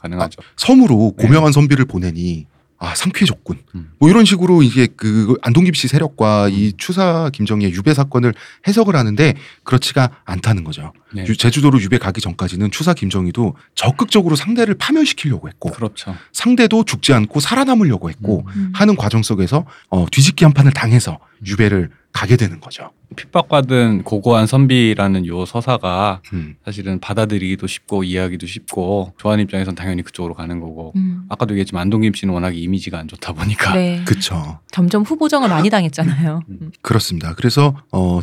가능하죠. 섬으로 고명한 선비를 보내니 아 상쾌해졌군. 뭐 이런 식으로 이제 그 안동 김씨 세력과 이 추사 김정희의 유배 사건을 해석을 하는데 그렇지가 않다는 거죠. 네. 제주도로 유배 가기 전까지는 추사 김정희도 적극적으로 상대를 파멸시키려고 했고, 그렇죠. 상대도 죽지 않고 살아남으려고 했고 하는 과정 속에서 뒤집기 한 판을 당해서 유배를 가게 되는 거죠. 핍박받은 고고한 선비라는 요 서사가 사실은 받아들이기도 쉽고 이해하기도 쉽고 좋아하는 입장에선 당연히 그쪽으로 가는 거고 아까도 얘기했지만 안동 김씨는 워낙 이미지가 안 좋다 보니까 네. 그렇죠. 점점 후보정을 많이 당했잖아요. 그렇습니다. 그래서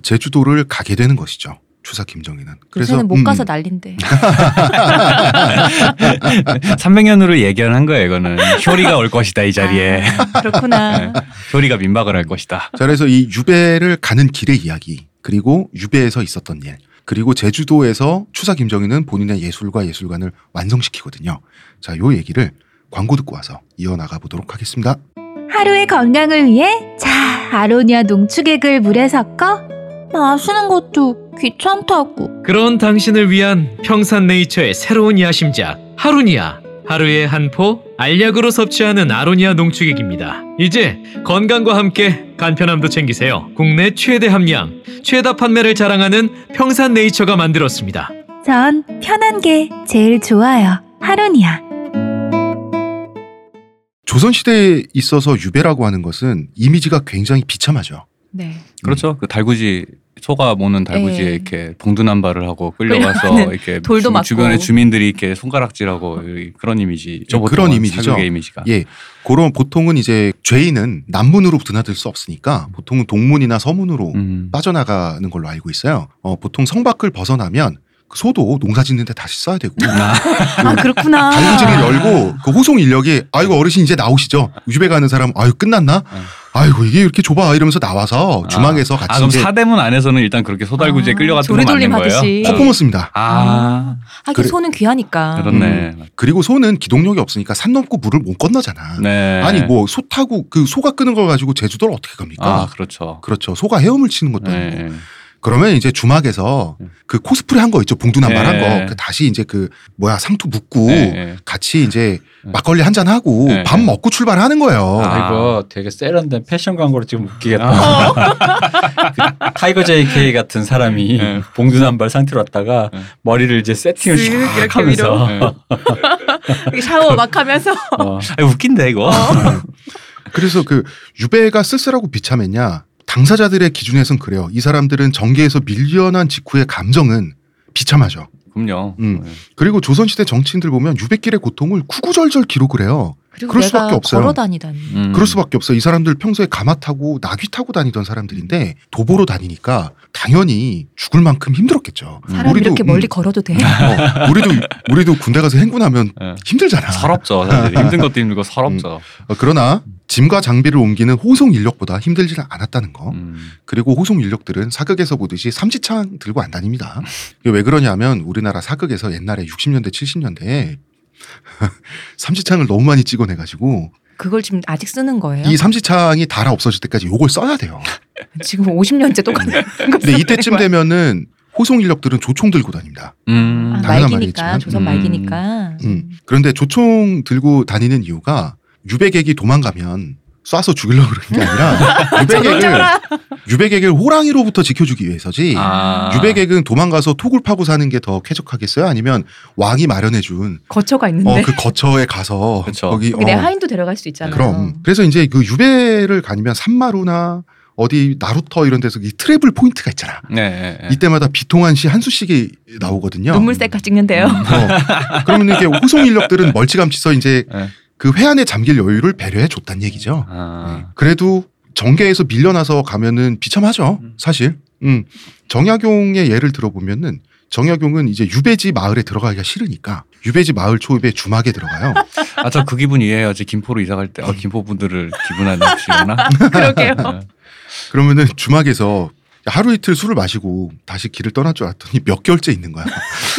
제주도를 가게 되는 것이죠. 추사 김정희는. 그래서 못 가서 난린데. 300년으로 예견한 거예요. 이거는 효리가 올 것이다 이 자리에. 아, 그렇구나. 네, 효리가 민박을 할 것이다. 자, 그래서 이 유배를 가는 길의 이야기 그리고 유배에서 있었던 일 그리고 제주도에서 추사 김정희는 본인의 예술과 예술관을 완성시키거든요. 자, 요 얘기를 광고 듣고 와서 이어나가 보도록 하겠습니다. 하루의 건강을 위해 자 아로니아 농축액을 물에 섞어 마시는 것도 귀찮다고. 그런 당신을 위한 평산네이처의 새로운 야심작 하루니아. 하루에 한 포 알약으로 섭취하는 아로니아 농축액입니다. 이제 건강과 함께 간편함도 챙기세요. 국내 최대 함량 최다 판매를 자랑하는 평산네이처가 만들었습니다. 전 편한 게 제일 좋아요. 하루니아. 조선시대에 있어서 유배라고 하는 것은 이미지가 굉장히 비참하죠. 네. 그렇죠. 그 달구지 소가 모는 달구지에 이렇게 봉둔한 발을 하고 끌려가서 이렇게 돌도 맞고 주변에 주민들이 이렇게 손가락질하고 그런 이미지. 그런 이미지죠. 예, 그런 보통은 이제 죄인은 남문으로 드나들 수 없으니까 보통은 동문이나 서문으로 빠져나가는 걸로 알고 있어요. 보통 성 밖을 벗어나면. 소도 농사 짓는데 다시 써야 되고. 아, 그렇구나. 달구지를 열고 그 호송 인력이 아이고 어르신 이제 나오시죠. 유배 가는 사람 아유 끝났나? 아이고 이게 이렇게 좁아 이러면서 나와서 주막에서 같이. 아, 그럼 사대문 안에서는 일단 그렇게 소달구지에 끌려갔던 건 맞는 거예요? 퍼포먼스입니다. 아, 하긴 소는 귀하니까. 그렇네. 그리고 소는 기동력이 없으니까 산 넘고 물을 못 건너잖아. 네. 아니 뭐 소 타고 그 소가 끄는 걸 가지고 제주도를 어떻게 갑니까? 아, 그렇죠. 그렇죠. 소가 헤엄을 치는 것도 아니고. 네. 그러면 이제 주막에서 그 코스프레 한 거 있죠. 봉두난 말한 거. 그 다시 이제 그 뭐야 상투 묶고 같이 이제 막걸리 한잔 하고 밥 먹고 출발하는 거예요. 아, 이거 되게 세련된 패션 광고로 지금 웃기겠다. 그 타이거 JK 같은 사람이 봉두난 발 상태로 왔다가 머리를 이제 세팅을 샥 하면서 샤워 막 하면서 웃긴데 이거. 그래서 그 유배가 쓸쓸하고 비참했냐. 당사자들의 기준에선 그래요. 이 사람들은 정계에서 밀려난 직후의 감정은 비참하죠. 그럼요. 그리고 조선시대 정치인들 보면 유배길의 고통을 구구절절 기록을 해요. 그럴 수밖에 없어요. 걸어다니다니. 그럴 수밖에 없어요. 이 사람들 평소에 가마 타고 나귀 타고 다니던 사람들인데 도보로 다니니까 당연히 죽을 만큼 힘들었겠죠. 사람이 이렇게 멀리 걸어도 돼? 우리도 군대 가서 행군하면 힘들잖아. 서럽죠. 사람들이. 힘든 것도 힘들고 서럽죠. 그러나 짐과 장비를 옮기는 호송 인력보다 힘들지는 않았다는 거. 그리고 호송 인력들은 사극에서 보듯이 삼지창 들고 안 다닙니다. 이게 왜 그러냐면 우리나라 사극에서 옛날에 60년대 70년대에 삼지창을 너무 많이 찍어내가지고 그걸 지금 아직 쓰는 거예요? 이 삼지창이 달아 없어질 때까지 이걸 써야 돼요. 지금 50년째 똑같은 거. 근데 이때쯤 되면은 호송 인력들은 조총 들고 다닙니다. 당연한 말이겠지만 조선 말기니까. 그런데 조총 들고 다니는 이유가 유배객이 도망가면 쏴서 죽이려고 그러는 게 아니라 유배객을 호랑이로부터 지켜주기 위해서지. 유배객은 도망가서 톡을 파고 사는 게 더 쾌적하겠어요? 아니면 왕이 마련해준 거처가 있는데 그 거처에 가서 그쵸. 거기 내 하인도 데려갈 수 있잖아요. 그럼 그래서 이제 그 유배를 가니면 산마루나 어디 나루터 이런 데서 이 트래블 포인트가 있잖아. 네. 이때마다 비통한 시 한 수씩이 나오거든요. 눈물색깔 찍는데요. 그러면 이렇게 호송 인력들은 멀찌감치서 이제. 네. 그 회안에 잠길 여유를 배려해 줬단 얘기죠. 네. 그래도 정계에서 밀려나서 가면은 비참하죠. 사실. 정약용의 예를 들어보면은 정약용은 이제 유배지 마을에 들어가기가 싫으니까 유배지 마을 초입에 주막에 들어가요. 아, 저 그 기분 이해해요. 저 김포로 이사 갈 때 김포 분들을 기분 안 좋으시구나. 그러게요. 그러면은 주막에서 하루 이틀 술을 마시고 다시 길을 떠날 줄 알았더니 몇 개월째 있는 거야.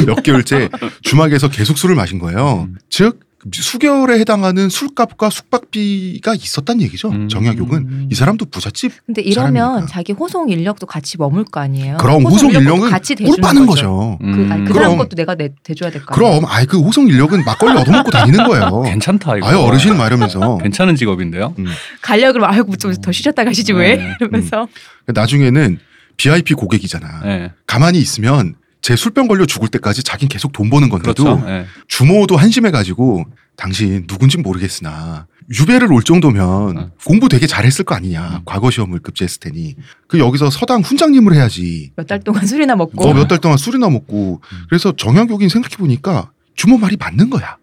몇 개월째 주막에서 계속 술을 마신 거예요. 즉 수개월에 해당하는 술값과 숙박비가 있었단 얘기죠. 정약용은. 이 사람도 부잣집 사람이니까. 근데 이러면 사람이니까. 자기 호송 인력도 같이 머물 거 아니에요. 그럼 호송 인력은 꿀 빠는 거죠. 그 사람 것도 내가 대줘야 될 거 아니에요. 그럼 아이 그 호송 인력은 막걸리 얻어먹고 다니는 거예요. 괜찮다 이거. 아유 어르신 말하면서. 괜찮은 직업인데요. 가려 그러면 아유 좀 더 쉬셨다 가시지 왜 이러면서. 나중에는 VIP 고객이잖아. 네. 가만히 있으면 제 술병 걸려 죽을 때까지 자긴 계속 돈 버는 건데도 그렇죠. 네. 주모도 한심해가지고 당신 누군진 모르겠으나 유배를 올 정도면 공부 되게 잘했을 거 아니냐. 과거 시험을 급제했을 테니 그 여기서 서당 훈장님을 해야지. 몇 달 동안 술이나 먹고. 몇 달 동안 술이나 먹고. 그래서 정약용이 생각해보니까 주모 말이 맞는 거야.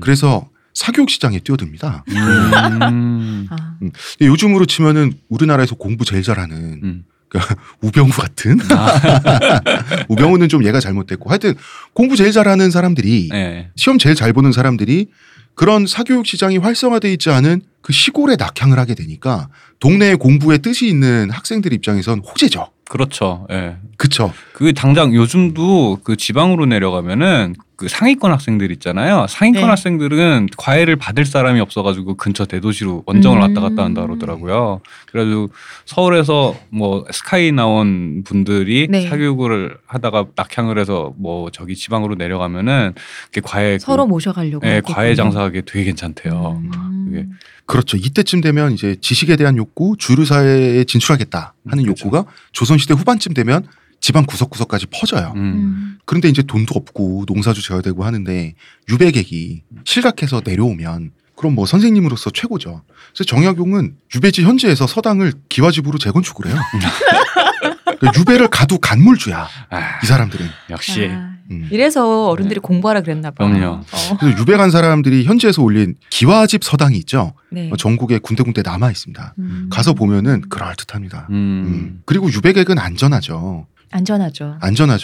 그래서 사교육 시장에 뛰어듭니다. 근데 요즘으로 치면은 우리나라에서 공부 제일 잘하는 우병우 같은. 우병우는 좀 얘가 잘못됐고 하여튼 공부 제일 잘하는 사람들이 네. 시험 제일 잘 보는 사람들이 그런 사교육 시장이 활성화되어 있지 않은 그 시골에 낙향을 하게 되니까 동네에 공부에 뜻이 있는 학생들 입장에선 호재죠. 그렇죠. 예. 그쵸. 그 당장 요즘도 그 지방으로 내려가면은 그 상위권 학생들 있잖아요. 상위권 네. 학생들은 과외를 받을 사람이 없어가지고 근처 대도시로 원정을 왔다 갔다 한다 그러더라고요. 그래가지고 서울에서 뭐 스카이 나온 분들이 네. 사교육을 하다가 낙향을 해서 뭐 저기 지방으로 내려가면은 그 과외 서로 모셔가려고. 예, 과외 장사하기 되게 괜찮대요. 그게. 그렇죠. 이때쯤 되면 이제 지식에 대한 욕구, 주류 사회에 진출하겠다 하는 그렇죠. 욕구가 조선시대 후반쯤 되면 지방 구석구석까지 퍼져요. 그런데 이제 돈도 없고 농사도 지어야 되고 하는데 유배객이 실각해서 내려오면 그럼 뭐 선생님으로서 최고죠. 그래서 정약용은 유배지 현지에서 서당을 기와집으로 재건축을 해요. 그러니까 유배를 가도 간물주야. 이 사람들은. 역시. 이래서 어른들이 네. 공부하라 그랬나 봐요. 그럼요. 그래서 유배 간 사람들이 현지에서 올린 기와집 서당이 있죠. 네. 전국에 군데군데 남아 있습니다. 가서 보면은 그럴듯합니다. 그리고 유배객은 안전하죠. 안전하죠.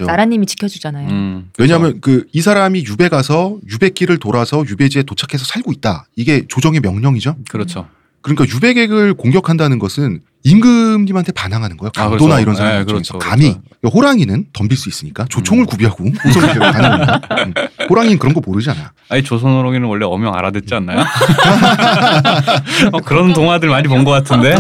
나라님이 지켜주잖아요. 왜냐하면 그 이 사람이 유배 가서 유배길을 돌아서 유배지에 도착해서 살고 있다. 이게 조정의 명령이죠. 그렇죠. 그러니까 유배객을 공격한다는 것은 임금님한테 반항하는 거예요. 강도나 그렇죠. 이런 사람들 중에서. 그렇죠. 감히. 그러니까 호랑이는 덤빌 수 있으니까 조총을 구비하고 우선을 대고 가능합니다. 호랑이는 그런 거 모르잖아. 아니 조선호랑이는 원래 어명 알아듣지 않나요? 그런 동화들 많이 본 것 같은데.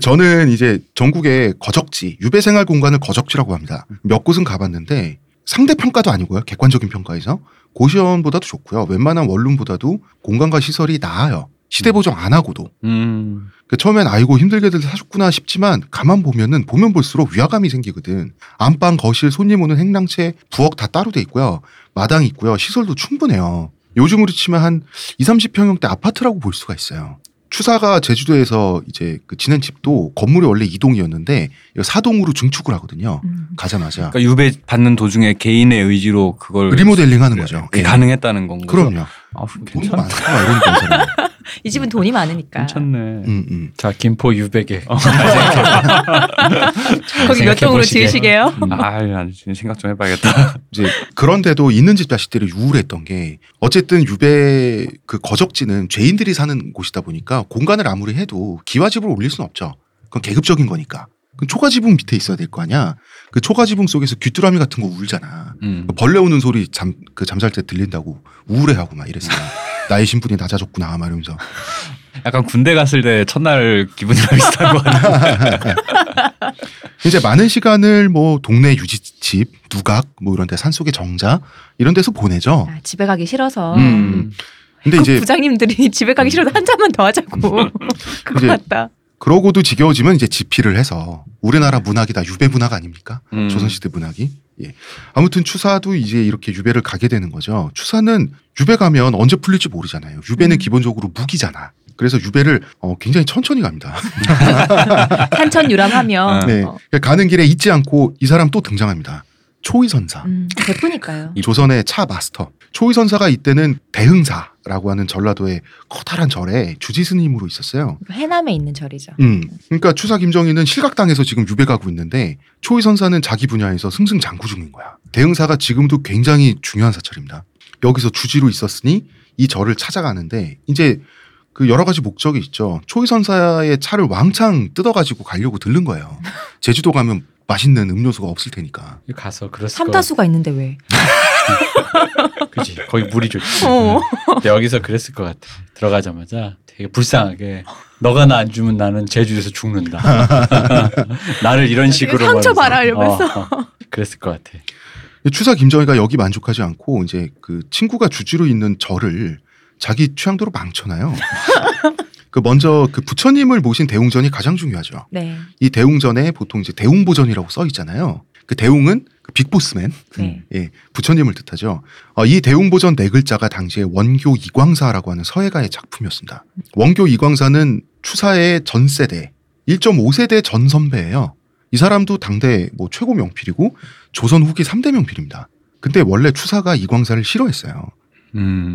저는 이제 전국의 거적지, 유배생활 공간을 거적지라고 합니다. 몇 곳은 가봤는데 상대평가도 아니고요. 객관적인 평가에서. 고시원보다도 좋고요. 웬만한 원룸보다도 공간과 시설이 나아요. 시대 보정 안 하고도. 그러니까 처음엔 아이고 힘들게들 사셨구나 싶지만 가만 보면은 보면 볼수록 위화감이 생기거든. 안방, 거실, 손님 오는 행랑채, 부엌 다 따로 돼 있고요. 마당 있고요. 시설도 충분해요. 요즘으로 치면 한 20, 30평형대 아파트라고 볼 수가 있어요. 추사가 제주도에서 이제 그 지낸 집도 건물이 원래 2동이었는데 4동으로 증축을 하거든요. 가자마자. 그러니까 유배 받는 도중에 개인의 의지로 그걸 리모델링하는 거죠. 예. 가능했다는 건가요? 그럼요. 아, 괜찮다. 이 집은 돈이 많으니까. 괜찮네. 자, 김포 유배계. 거기 몇 동으로 지으시게요? 아니, 생각 좀 해봐야겠다. 이제 그런데도 있는 집 자식들이 우울했던 게 어쨌든 유배 그 거적지는 죄인들이 사는 곳이다 보니까 공간을 아무리 해도 기와집을 올릴 수는 없죠. 그건 계급적인 거니까. 그 초가지붕 밑에 있어야 될 거 아니야. 그 초가지붕 속에서 귀뚜라미 같은 거 울잖아. 벌레 우는 소리 잠잘 때 들린다고 우울해하고 막 이랬어. 나의 신분이 낮아졌구나 막 이러면서. 약간 군대 갔을 때 첫날 기분이랑 비슷한 거 같아. 이제 많은 시간을 뭐 동네 유지집, 누각 뭐 이런 데 산속의 정자 이런 데서 보내죠. 아, 집에 가기 싫어서. 근데 이제 부장님들이 집에 가기 싫어서 한 잔만 더 하자고. 그거 같다. 그러고도 지겨워지면 이제 집필을 해서 우리나라 문학이 다 유배 문학 아닙니까? 조선시대 문학이. 예. 아무튼 추사도 이제 이렇게 유배를 가게 되는 거죠. 추사는 유배 가면 언제 풀릴지 모르잖아요. 유배는 기본적으로 무기잖아. 그래서 유배를 굉장히 천천히 갑니다. 산천유람하며. 네. 가는 길에 잊지 않고 이 사람 또 등장합니다. 초의선사. 대표니까요. 조선의 차 마스터. 초의선사가 이때는 대흥사라고 하는 전라도의 커다란 절에 주지스님으로 있었어요. 해남에 있는 절이죠. 그러니까 추사 김정희는 실각당해서 지금 유배 가고 있는데 초의선사는 자기 분야에서 승승장구 중인 거야. 대흥사가 지금도 굉장히 중요한 사찰입니다. 여기서 주지로 있었으니 이 절을 찾아가는데 이제 그 여러 가지 목적이 있죠. 초의선사의 차를 왕창 뜯어가지고 가려고 들른 거예요. 제주도 가면 맛있는 음료수가 없을 테니까. 가서 그랬을 삼다수가 있는데 왜? 그치? 거기 물이 좋지. 근데 여기서 그랬을 것 같아. 들어가자마자 되게 불쌍하게 너가 나 안 주면 나는 제주에서 죽는다. 나를 이런 식으로 상처받아 하려면서 그랬을 것 같아. 추사 김정희가 여기 만족하지 않고 이제 그 친구가 주지로 있는 절을 자기 취향대로 망쳐놔요. 그 먼저 그 부처님을 모신 대웅전이 가장 중요하죠. 네. 이 대웅전에 보통 이제 대웅보전이라고 써 있잖아요. 그 대웅은 그 빅보스맨, 예, 부처님을 뜻하죠. 이 대웅보전 네 글자가 당시에 원교 이광사라고 하는 서예가의 작품이었습니다. 원교 이광사는 추사의 전 세대, 1.5세대 전 선배예요. 이 사람도 당대 뭐 최고 명필이고 조선 후기 3대 명필입니다. 근데 원래 추사가 이광사를 싫어했어요.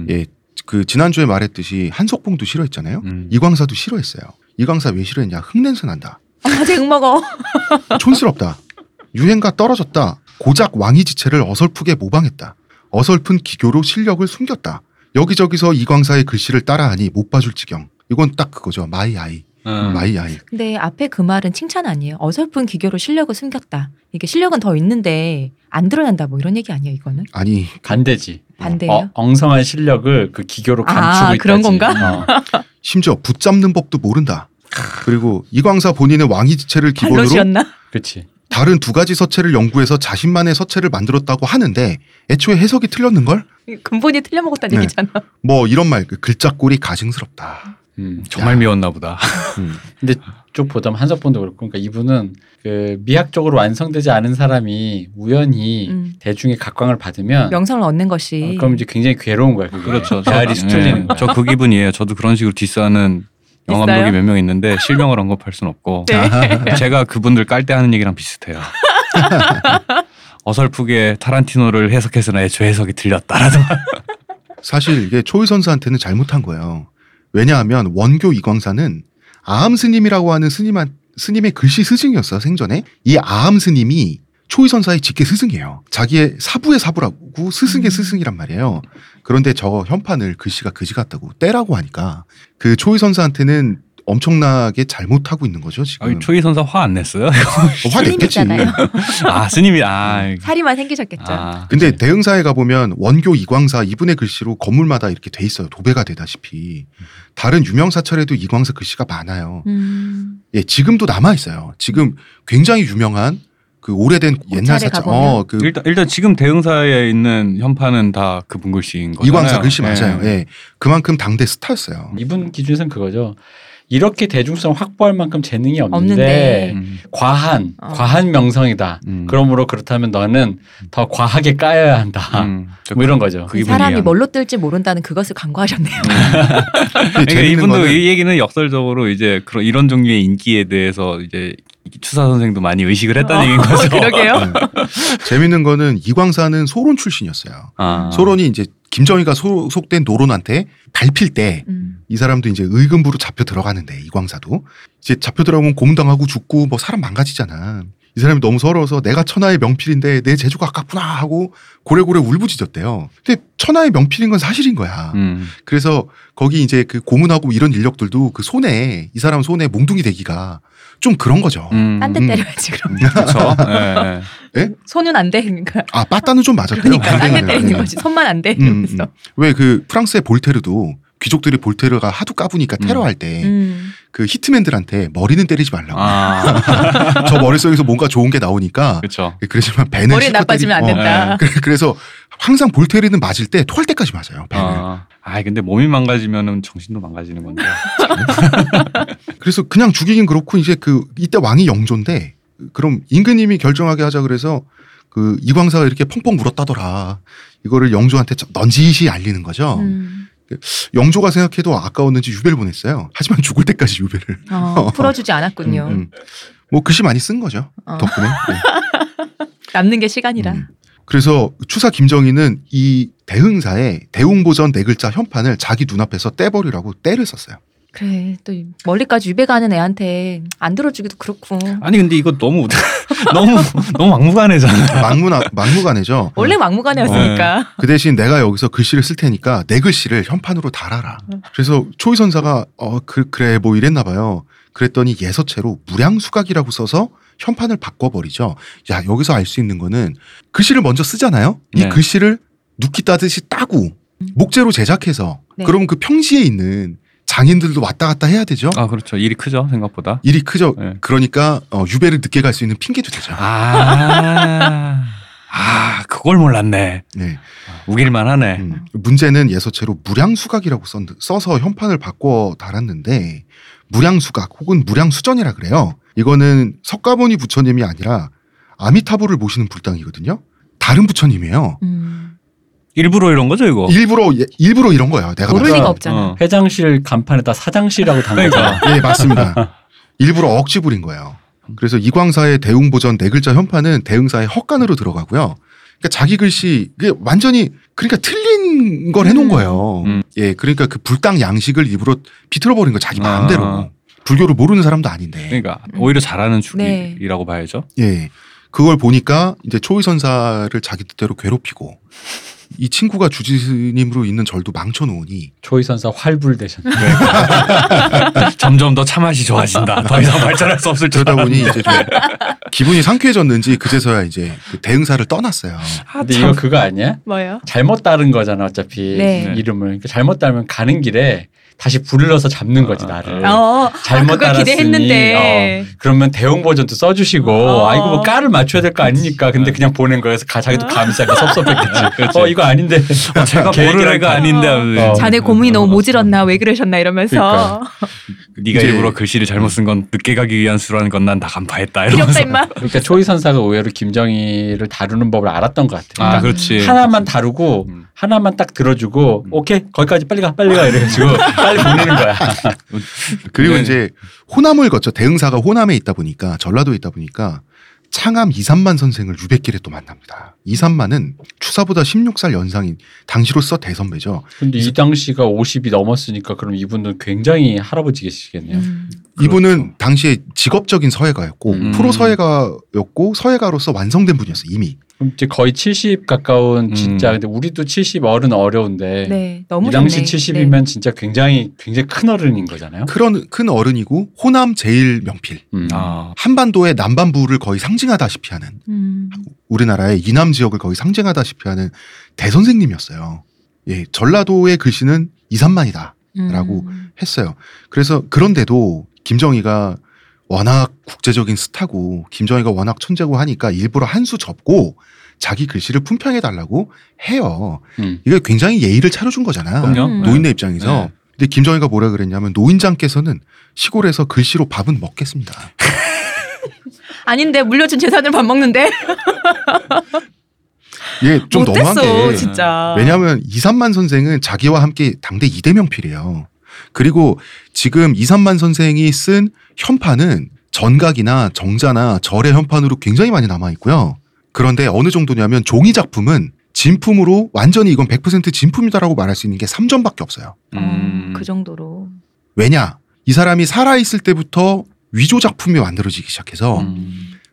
예, 그 지난주에 말했듯이 한석봉도 싫어했잖아요. 이광사도 싫어했어요. 이광사 왜 싫어했냐? 흙냄새 난다. 아, 쟤 흙먹어. 촌스럽다. 유행과 떨어졌다. 고작 왕이 지체를 어설프게 모방했다. 어설픈 기교로 실력을 숨겼다. 여기저기서 이광사의 글씨를 따라하니 못 봐줄 지경. 이건 딱 그거죠. 마이 아이. 마이 아이. 근데 앞에 그 말은 칭찬 아니에요? 어설픈 기교로 실력을 숨겼다. 이게 실력은 더 있는데 안 드러난다 뭐 이런 얘기 아니에요? 이거는? 아니. 반대지. 반대예요? 엉성한 실력을 그 기교로 감추고 있다지. 아, 그런 건가? 심지어 붙잡는 법도 모른다. 그리고 이광사 본인의 왕이 지체를 기본으로 그렇지. 다른 두 가지 서체를 연구해서 자신만의 서체를 만들었다고 하는데 애초에 해석이 틀렸는걸? 근본이 틀려먹었다는 얘기잖아. 뭐 이런 말, 글자꼴이 가증스럽다. 정말 미웠나 보다. 근데 쭉 보자면 한석봉도 그렇고, 그러니까 이분은 그 미학적으로 완성되지 않은 사람이 우연히 대중의 각광을 받으면 명성을 얻는 것이 그럼 이제 굉장히 괴로운 거야. 그렇죠. 자아리 수틀리는 거야. 저 그 기분이에요. 저도 그런 식으로 디스하는 영감독이 몇 명 있는데 실명을 언급할 순 없고 네. 제가 그분들 깔 때 하는 얘기랑 비슷해요. 어설프게 타란티노를 해석했으나 애초 해석이 들렸다라는. 사실 이게 초의선사한테는 잘못한 거예요. 왜냐하면 원교 이광사는 아암스님이라고 하는 스님의 글씨 스승이었어요. 생전에. 이 아암스님이 초의선사의 직계 스승이에요. 자기의 사부의 사부라고 스승의 스승이란 말이에요. 그런데 저 현판을 글씨가 그지 같다고 떼라고 하니까 그 초의선사한테는 엄청나게 잘못하고 있는 거죠. 지금. 아니, 초의선사 화 안 냈어요? 화 냈겠지. 아, 스님이. 아. 사리만 생기셨겠죠. 아, 근데 대흥사에 가보면 원교 이광사 이분의 글씨로 건물마다 이렇게 돼 있어요. 도배가 되다시피. 다른 유명 사찰에도 이광사 글씨가 많아요. 예, 지금도 남아있어요. 지금 굉장히 유명한 그 오래된 옛날 사찰. 그 일단 지금 대흥사에 있는 현판은 다 그분 글씨인 거예요. 이광사 글씨 맞아요. 예. 예. 그만큼 당대 스타였어요. 이분 기준에서는 그거죠. 이렇게 대중성 확보할 만큼 재능이 없는데 과한 명성이다. 그러므로 그렇다면 너는 더 과하게 까여야 한다. 뭐 이런 거죠. 그 사람이 뭘로 뜰지 모른다는 그것을 강조하셨네요. 그러니까 이분도 이 얘기는 역설적으로 이제 그런 이런 종류의 인기에 대해서 이제 추사 선생도 많이 의식을 했다는 얘기인 거죠. 그러게요. 재밌는 거는 이광사는 소론 출신이었어요. 아. 소론이 이제 김정희가 소속된 노론한테 밟힐 때 이 사람도 이제 의금부로 잡혀 들어가는데 이광사도 이제 잡혀 들어가면 고문당하고 죽고 뭐 사람 망가지잖아. 이 사람이 너무 서러워서 내가 천하의 명필인데 내 재주가 아깝구나 하고 고래고래 울부짖었대요. 근데 천하의 명필인 건 사실인 거야. 그래서 거기 이제 그 고문하고 이런 인력들도 그 손에 이 사람 손에 몽둥이 대기가 좀 그런 거죠. 딴 데 때려야지 그럼. 그렇죠. 네. 네? 손은 안 돼. 그러니까. 아, 빠따는 좀 맞았대요. 그러니까 딴 데 때리는 거지. 손만 안 돼. 왜 그 프랑스의 볼테르도 귀족들이 볼테르가 하도 까부니까 테러할 때 그 히트맨들한테 머리는 때리지 말라고. 아. 저 머릿속에서 뭔가 좋은 게 나오니까. 그렇죠. 그러지만 배는 머리 나빠지면 안 된다. 그래서 항상 볼테르는 맞을 때 토할 때까지 맞아요. 배는. 아, 근데 몸이 망가지면은 정신도 망가지는 건데. 그래서 그냥 죽이긴 그렇고 이제 그 이때 왕이 영조인데 그럼 임금님이 결정하게 하자 그래서 그 이광사가 이렇게 펑펑 울었다더라. 이거를 영조한테 넌지시 알리는 거죠. 영조가 생각해도 아까웠는지 유배를 보냈어요. 하지만 죽을 때까지 유배를 풀어주지 않았군요. 뭐 글씨 많이 쓴 거죠. 덕분에 네. 남는 게 시간이라. 그래서 추사 김정희는 이 대흥사에 대웅보전 네 글자 현판을 자기 눈앞에서 떼버리라고 떼를 썼어요. 그래 또 멀리까지 유배 가는 애한테 안 들어주기도 그렇고. 아니 근데 이거 너무 막무가내잖아. 막무가내죠. 원래 막무가내였으니까. 그 대신 내가 여기서 글씨를 쓸 테니까 내 글씨를 현판으로 달아라. 그래서 초의선사가 그래 뭐 이랬나 봐요. 그랬더니 예서체로 무량수각이라고 써서 현판을 바꿔버리죠. 야 여기서 알 수 있는 거는 글씨를 먼저 쓰잖아요. 이 글씨를 눕기 따듯이 따고 목재로 제작해서 네. 그럼 그 평지에 있는 장인들도 왔다 갔다 해야 되죠. 아 그렇죠. 일이 크죠. 생각보다. 일이 크죠. 네. 그러니까 유배를 늦게 갈 수 있는 핑계도 되죠. 아 그걸 몰랐네. 네. 우길만 하네. 문제는 예서체로 무량수각이라고 써서 현판을 바꿔 달았는데 무량수각 혹은 무량수전이라 그래요. 이거는 석가모니 부처님이 아니라 아미타보를 모시는 불당이거든요. 다른 부처님이에요. 일부러 이런 거죠, 이거? 일부러 이런 거예요. 내가 모를 리가 없잖아. 회장실 간판에다 사장실이라고 당했다. 예, 맞습니다. 일부러 억지 부린 거예요. 그래서 이광사의 대웅보전 네 글자 현판은 대흥사의 헛간으로 들어가고요. 그러니까 자기 글씨 그게 완전히 그러니까 틀린 걸 해놓은 거예요. 예, 그러니까 그 불당 양식을 일부러 비틀어버린 거 자기 마음대로. 불교를 모르는 사람도 아닌데. 그러니까 오히려 잘하는 축이라고 네. 봐야죠. 예, 그걸 보니까 이제 초의선사를 자기 뜻대로 괴롭히고. 이 친구가 주지님으로 있는 절도 망쳐놓으니 초의선사 활불 되셨네. 점점 더 참맛이 좋아진다. 더 이상 발전할 수 없을 줄 그러다 보니 이제 좀 기분이 상쾌해졌는지 그제서야 이제 그 대흥사를 떠났어요. 아, 근데 이거 그거 아니야? 뭐요? 잘못 따른 거잖아 어차피 네. 이름을. 그러니까 잘못 따르면 가는 길에 다시 불러서 잡는 거지 나를. 잘못 따랐으니. 기대했는데. 그러면 대응 버전도 써주시고 아 이거 뭐 까를 맞춰야 될 거 아니니까. 근데 그냥 보낸 거여서 자기도 감싸니까 섭섭했겠지. 이거 아닌데. 제가 모를 애가 아닌데. 자네 고문이 너무 모질었나 왜 그러셨나 이러면서. 네가 일부러 글씨를 잘못 쓴 건 늦게 가기 위한 수라는 건 난 다 간파했다. 이러면서. 그러니까 초의선사가 의외로 김정희를 다루는 법을 알았던 것 같아. 그러니까 아 그렇지. 하나만 다루고 하나만 딱 들어주고 오케이 거기까지 빨리 가 이래가지고. 빨리 보내는 거야. 그리고 네. 이제 호남을 거쳐 대흥사가 호남에 있다 보니까 전라도에 있다 보니까 창암 이삼만 선생을 유배길에 또 만납니다. 이삼만은 추사보다 16살 연상인 당시로서 대선배죠. 근데 이 당시가 50이 넘었으니까 그럼 이분은 굉장히 할아버지 계시겠네요. 이분은 그렇죠. 당시에 직업적인 서예가였고 프로 서예가였고 서예가로서 완성된 분이었어요. 이미. 이제 거의 70 가까운 진짜 근데 우리도 70 어른 어려운데 네, 너무 이 당시 70이면 네. 진짜 굉장히 큰 어른인 거잖아요. 큰 어른이고 호남 제일 명필 한반도의 남반부를 거의 상징하다시피 하는 우리나라의 이남 지역을 거의 상징하다시피 하는 대선생님이었어요. 예, 전라도의 글씨는 2~3만이다라고 했어요. 그래서 그런데도 김정희가 워낙 국제적인 스타고 김정희가 워낙 천재고 하니까 일부러 한 수 접고 자기 글씨를 품평해달라고 해요. 이게 굉장히 예의를 차려준 거잖아. 그럼요. 노인네 입장에서. 네. 근데 김정희가 뭐라 그랬냐면 노인장께서는 시골에서 글씨로 밥은 먹겠습니다. 아닌데 물려준 재산을 밥 먹는데. 예, 좀 너무한 게 진짜. 왜냐하면 이삼만 선생은 자기와 함께 당대 2대 명필이에요. 그리고 지금 이삼만 선생이 쓴 현판은 전각이나 정자나 절의 현판으로 굉장히 많이 남아있고요. 그런데 어느 정도냐면 종이 작품은 진품으로 완전히 이건 100% 진품이다라고 말할 수 있는 게 3점밖에 없어요. 그 정도로. 왜냐? 이 사람이 살아있을 때부터 위조 작품이 만들어지기 시작해서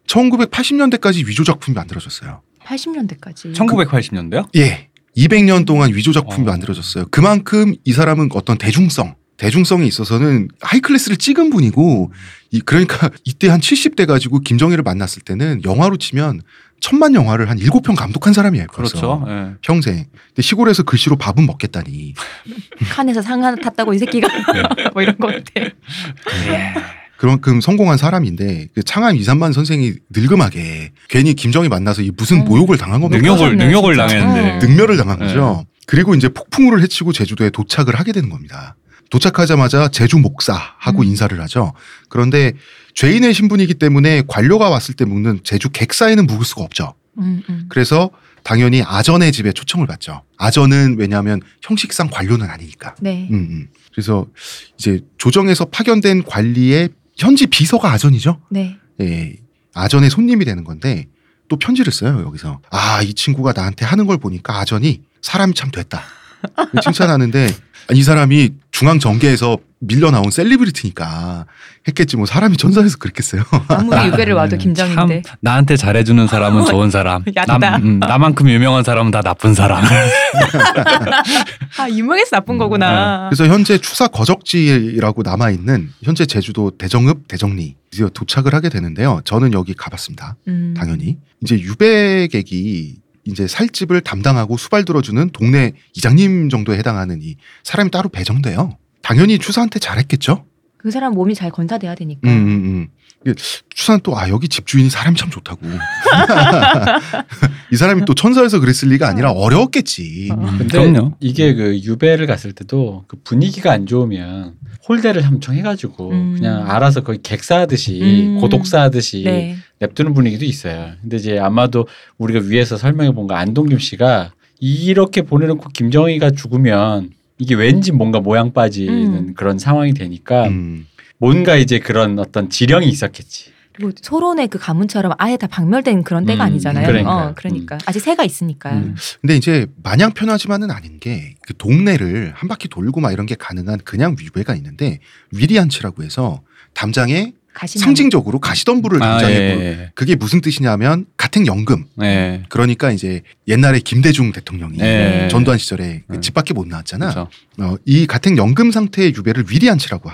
1980년대까지 위조 작품이 만들어졌어요. 80년대까지? 1980년대요? 예. 200년 동안 위조 작품이 만들어졌어요. 그만큼 이 사람은 어떤 대중성에 있어서는 하이클래스를 찍은 분이고, 그러니까 이때 한 70대 가지고 김정희를 만났을 때는 영화로 치면 1000만 영화를 한 7편 감독한 사람이에요. 벌써. 그렇죠. 네. 평생. 근데 시골에서 글씨로 밥은 먹겠다니. 칸에서 상 하나 탔다고 이 새끼가. 네. 뭐 이런 것 같아. 네. 그만큼 성공한 사람인데 창암 이삼만 선생이 늙음하게 괜히 김정희 만나서 무슨 모욕을 당한 겁니다. 능욕을 당했는데. 능멸을 당한 거죠. 네. 그리고 이제 폭풍우를 헤치고 제주도에 도착을 하게 되는 겁니다. 도착하자마자 제주 목사하고 인사를 하죠. 그런데 죄인의 신분이기 때문에 관료가 왔을 때 묵는 제주 객사에는 묵을 수가 없죠. 그래서 당연히 아전의 집에 초청을 받죠. 아전은 왜냐하면 형식상 관료는 아니니까. 네. 그래서 이제 조정에서 파견된 관리의 현지 비서가 아전이죠. 네. 예, 아전의 손님이 되는 건데 또 편지를 써요. 여기서. 아, 이 친구가 나한테 하는 걸 보니까 아전이 사람이 참 됐다. 칭찬하는데 이 사람이 중앙정계에서 밀려나온 셀리브리티니까 했겠지 뭐 사람이 천사에서 그랬겠어요. 아무리 유배를 와도 김정인데. 나한테 잘해주는 사람은 좋은 사람. 나만큼 유명한 사람은 다 나쁜 사람. 아 유명해서 나쁜 거구나. 그래서 현재 추사 거적지라고 남아있는 현재 제주도 대정읍 대정리 드디어 도착을 하게 되는데요. 저는 여기 가봤습니다. 당연히. 이제 유배객이 이제 살집을 담당하고 수발 들어주는 동네 이장님 정도에 해당하는 이 사람이 따로 배정돼요. 당연히 추사한테 잘했겠죠. 그 사람 몸이 잘 건사돼야 되니까. 추사는 또 아 여기 집주인이 사람이 참 좋다고. 이 사람이 또 천사여서 그랬을 리가 아니라 어려웠겠지. 근데 그럼요. 이게 그 유배를 갔을 때도 그 분위기가 안 좋으면 홀대를 함청해가지고 그냥 알아서 거의 객사하듯이 고독사하듯이 네. 냅두는 분위기도 있어요. 근데 이제 아마도 우리가 위에서 설명해본 거 안동 김씨가 이렇게 보내놓고 김정희가 죽으면 이게 왠지 뭔가 모양 빠지는 그런 상황이 되니까 뭔가 이제 그런 어떤 지령이 있었겠지. 그리고 소론의 그 가문처럼 아예 다 박멸된 그런 때가 아니잖아요. 그러니까. 아직 새가 있으니까. 근데 이제 마냥 편하지만은 아닌 게 그 동네를 한 바퀴 돌고 막 이런 게 가능한 그냥 위배가 있는데 위리안치라고 해서 담장에 상징적으로 가시덤불을 담장에 그게 무슨 뜻이냐면 가택연금. 예. 그러니까 이제 옛날에 김대중 대통령이 예. 전두환 시절에 예. 집 밖에 못 나왔잖아. 이 가택연금 상태의 유배를 위리안치라고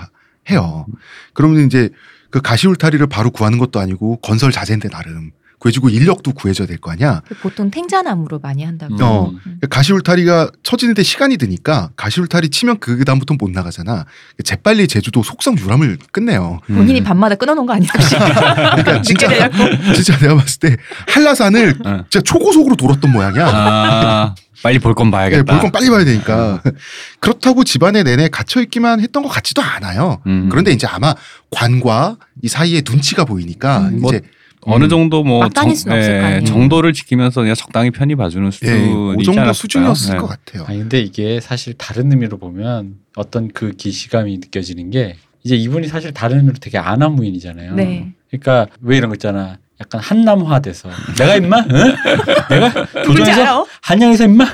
해요. 그러면 이제 그 가시울타리를 바로 구하는 것도 아니고 건설 자재인데 나름 구해주고 인력도 구해줘야 될 거 아니야. 보통 탱자나무로 많이 한다고. 가시울타리가 처지는데 시간이 드니까 가시울타리 치면 그 다음부터는 못 나가잖아. 재빨리 제주도 속성 유람을 끝내요. 본인이 밤마다 끊어놓은 거 아니야? 그러니까 진짜 내가 봤을 때 한라산을 진짜 초고속으로 돌았던 모양이야. 아, 빨리 볼 건 봐야겠다. 네, 볼 건 빨리 봐야 되니까. 그렇다고 집안에 내내 갇혀있기만 했던 것 같지도 않아요. 그런데 이제 아마 관과 이 사이에 눈치가 보이니까 이제 어느 정도 뭐 정도를 지키면서 그냥 적당히 편히 봐주는 수준이 그 정도 수준이었을 것 같아요. 아니, 근데 이게 사실 다른 의미로 보면 어떤 그 기시감이 느껴지는 게 이제 이분이 사실 다른 의미로 되게 안하무인이잖아요. 네. 그러니까 왜 이런 거 있잖아. 약간 한남화돼서 내가 임마, 내가 조정에서 한양에서 임마,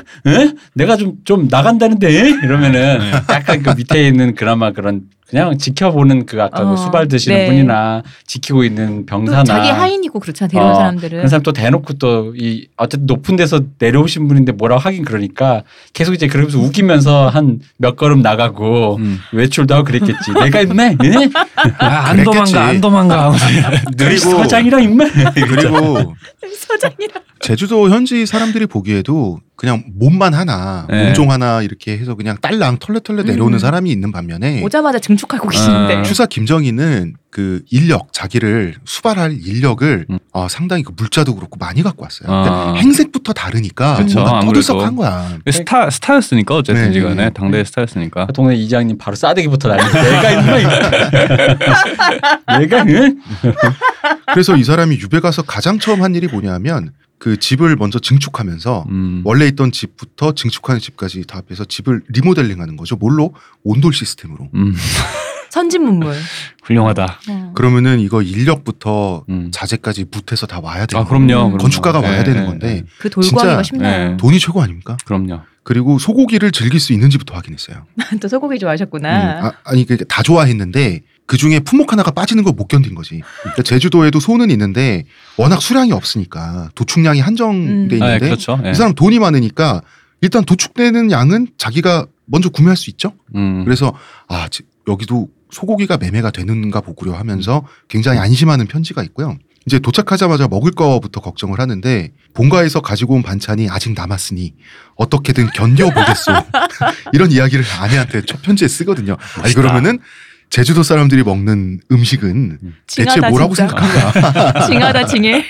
내가 좀 나간다는데 이러면은 약간 그 밑에 있는 그나마 그런 그냥 지켜보는 그 아까 그 수발 드시는 네. 분이나 지키고 있는 병사나 자기 하인이고 그렇잖아 데려온 사람들은 그런 사람 또 대놓고 또 이 어쨌든 높은 데서 내려오신 분인데 뭐라고 하긴 그러니까 계속 이제 그러면서 웃기면서 한 몇 걸음 나가고 외출도 하고 그랬겠지. 내가 임마 안 도망가 안 도망가 그리고 서장이랑 임마 그리고 서장이랑 제주도 현지 사람들이 보기에도 그냥 몸만 하나, 네. 몸종 하나 이렇게 해서 그냥 딸랑 털레털레 내려오는 사람이 있는 반면에 오자마자 증축하고 계시는데 추사 김정희는 그 인력, 자기를 수발할 인력을 상당히 그 물자도 그렇고 많이 갖고 왔어요. 그러니까 행색부터 다르니까 뭔가 떠들썩한 거야. 스타였으니까 어쨌든 네. 지간에 당대의 스타였으니까. 동네 이장님 바로 싸대기부터 날리고 내가 있나? 내가 응? 그래서 이 사람이 유배 가서 가장 처음 한 일이 뭐냐면 그 집을 먼저 증축하면서 원래 있던 집부터 증축하는 집까지 다 합해서 집을 리모델링하는 거죠. 뭘로? 온돌 시스템으로. 선진문물. 훌륭하다. 그러면은 이거 인력부터 자재까지 붓해서 다 와야 되는 거예요. 그럼요. 건축가가 와야 되는 건데 그 돌고하기가 쉽나요? 돈이 최고 아닙니까? 그럼요. 그리고 소고기를 즐길 수 있는지부터 확인했어요. 또 소고기 좋아하셨구나. 아니 그러니까 다 좋아했는데 그중에 품목 하나가 빠지는 걸 못 견딘 거지. 그러니까 제주도에도 소는 있는데 워낙 수량이 없으니까 도축량이 한정돼 있는데 그렇죠. 이 사람 돈이 많으니까 일단 도축되는 양은 자기가 먼저 구매할 수 있죠. 그래서 아 여기도 소고기가 매매가 되는가 보구려 하면서 굉장히 안심하는 편지가 있고요. 이제 도착하자마자 먹을 거부터 걱정을 하는데 본가에서 가지고 온 반찬이 아직 남았으니 어떻게든 견뎌보겠소. 이런 이야기를 아내한테 첫 편지에 쓰거든요. 멋있다. 아니 그러면은 제주도 사람들이 먹는 음식은 징하다, 대체 뭐라고 생각하냐. 징하다 징해.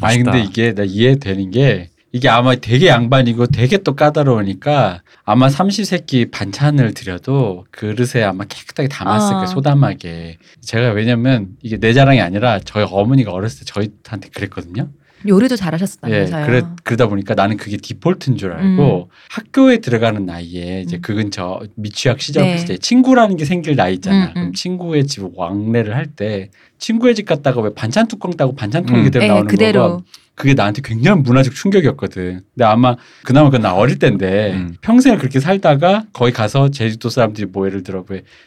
아니 근데 이게 나 이해되는 게 이게 아마 되게 양반이고 되게 또 까다로우니까 아마 삼시세끼 반찬을 드려도 그릇에 아마 깨끗하게 담았을 거예요. 소담하게. 제가 왜냐면 이게 내 자랑이 아니라 저희 어머니가 어렸을 때 저희한테 그랬거든요. 요리도 잘하셨다면서요. 예, 그러다 보니까 나는 그게 디폴트인 줄 알고 학교에 들어가는 나이에 이제 그 근처 미취학 시절부터 네. 친구라는 게 생길 나이잖아. 그럼 친구의 집 왕래를 할 때 친구의 집 갔다가 왜 반찬 뚜껑 따고 반찬 통이 그대로 나오는 거고 그게 나한테 굉장히 문화적 충격이었거든. 근데 아마 그나마 나 어릴 때인데 평생을 그렇게 살다가 거기 가서 제주도 사람들이 뭐 예를 들어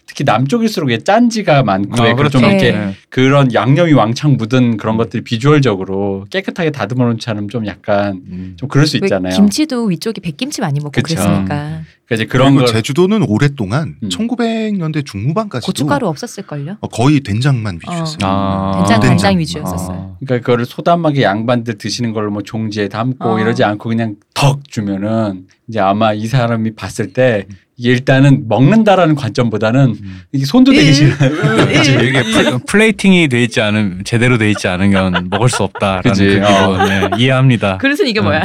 특히 남쪽일수록 짠지가 많고 그렇죠. 좀 이렇게 그런 양념이 왕창 묻은 그런 것들이 비주얼적으로 깨끗하게 다듬어 놓지 않으면 좀 약간 좀 그럴 수 있잖아요. 김치도 위쪽이 백김치 많이 먹고 그쵸. 그랬으니까. 그러니까 이제 그런 걸 제주도는 오랫동안 1900년대 중후반까지도 고춧가루 없었을걸요? 거의 된장만 위주였어요. 된장 위주였었어요. 그러니까 그거를 소담하게 양반들 드시는 걸로 뭐 종지에 담고 이러지 않고 그냥 턱 주면은 이제 아마 이 사람이 봤을 때 이게 일단은 먹는다라는 관점보다는 이게 손도 대기 싫어요. 이게 플레이팅이 돼 있지 않은 제대로 돼 있지 않은 건 먹을 수 없다라는 그거 네, 이해합니다. 그릇은 이게 뭐야?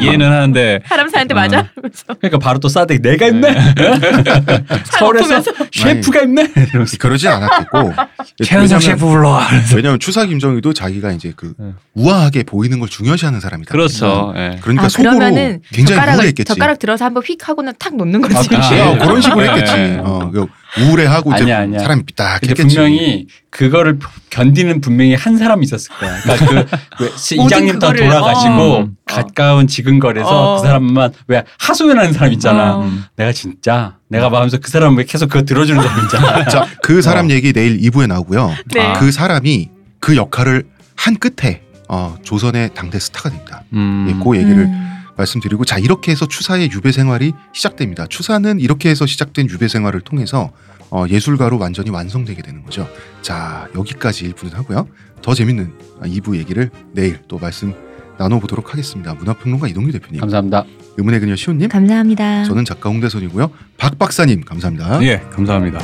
이해는 하는데 사람 사는데 맞아? 그러니까 바로 또 싸대기 내가 있네. 서울에서 셰프가 있네. 그러진 않았겠고 최현석 셰프 불러와. 왜냐하면 추사 김정희도 자기가 이제 그 우아하게 보이는 걸 중요시하는 사람이다. 그렇죠. 네. 그러니까 속으로 굉장히 우울했겠지. 젓가락 들어서 한번 휙 하고는 탁 놓는 거지. 그런 식으로 했겠지. 우울해하고 아니야. 사람이 삐딱했겠지. 분명히 그거를 견디는 분명히 한 사람이 있었을 거야. 그러니까 그 이장님 다 돌아가시고 가까운 지근거리에서 그 사람만 왜 하소연하는 사람 있잖아. 내가 진짜 내가 마음속에 그 사람 왜 계속 그거 들어주는 사람 있잖아. 자, 그 사람 얘기 내일 2부에 나오고요. 네. 그 사람이 그 역할을 한 끝에 조선의 당대 스타가 됩니다. 그 얘기를 말씀드리고, 자, 이렇게 해서 추사의 유배 생활이 시작됩니다. 추사는 이렇게 해서 시작된 유배 생활을 통해서 예술가로 완전히 완성되게 되는 거죠. 자, 여기까지 1부는 하고요. 더 재밌는 2부 얘기를 내일 또 말씀 나눠보도록 하겠습니다. 문화평론가 이동규 대표님 감사합니다. 의문의 그녀 시온님 감사합니다. 저는 작가 홍대선이고요. 박박사님 감사합니다. 예, 감사합니다.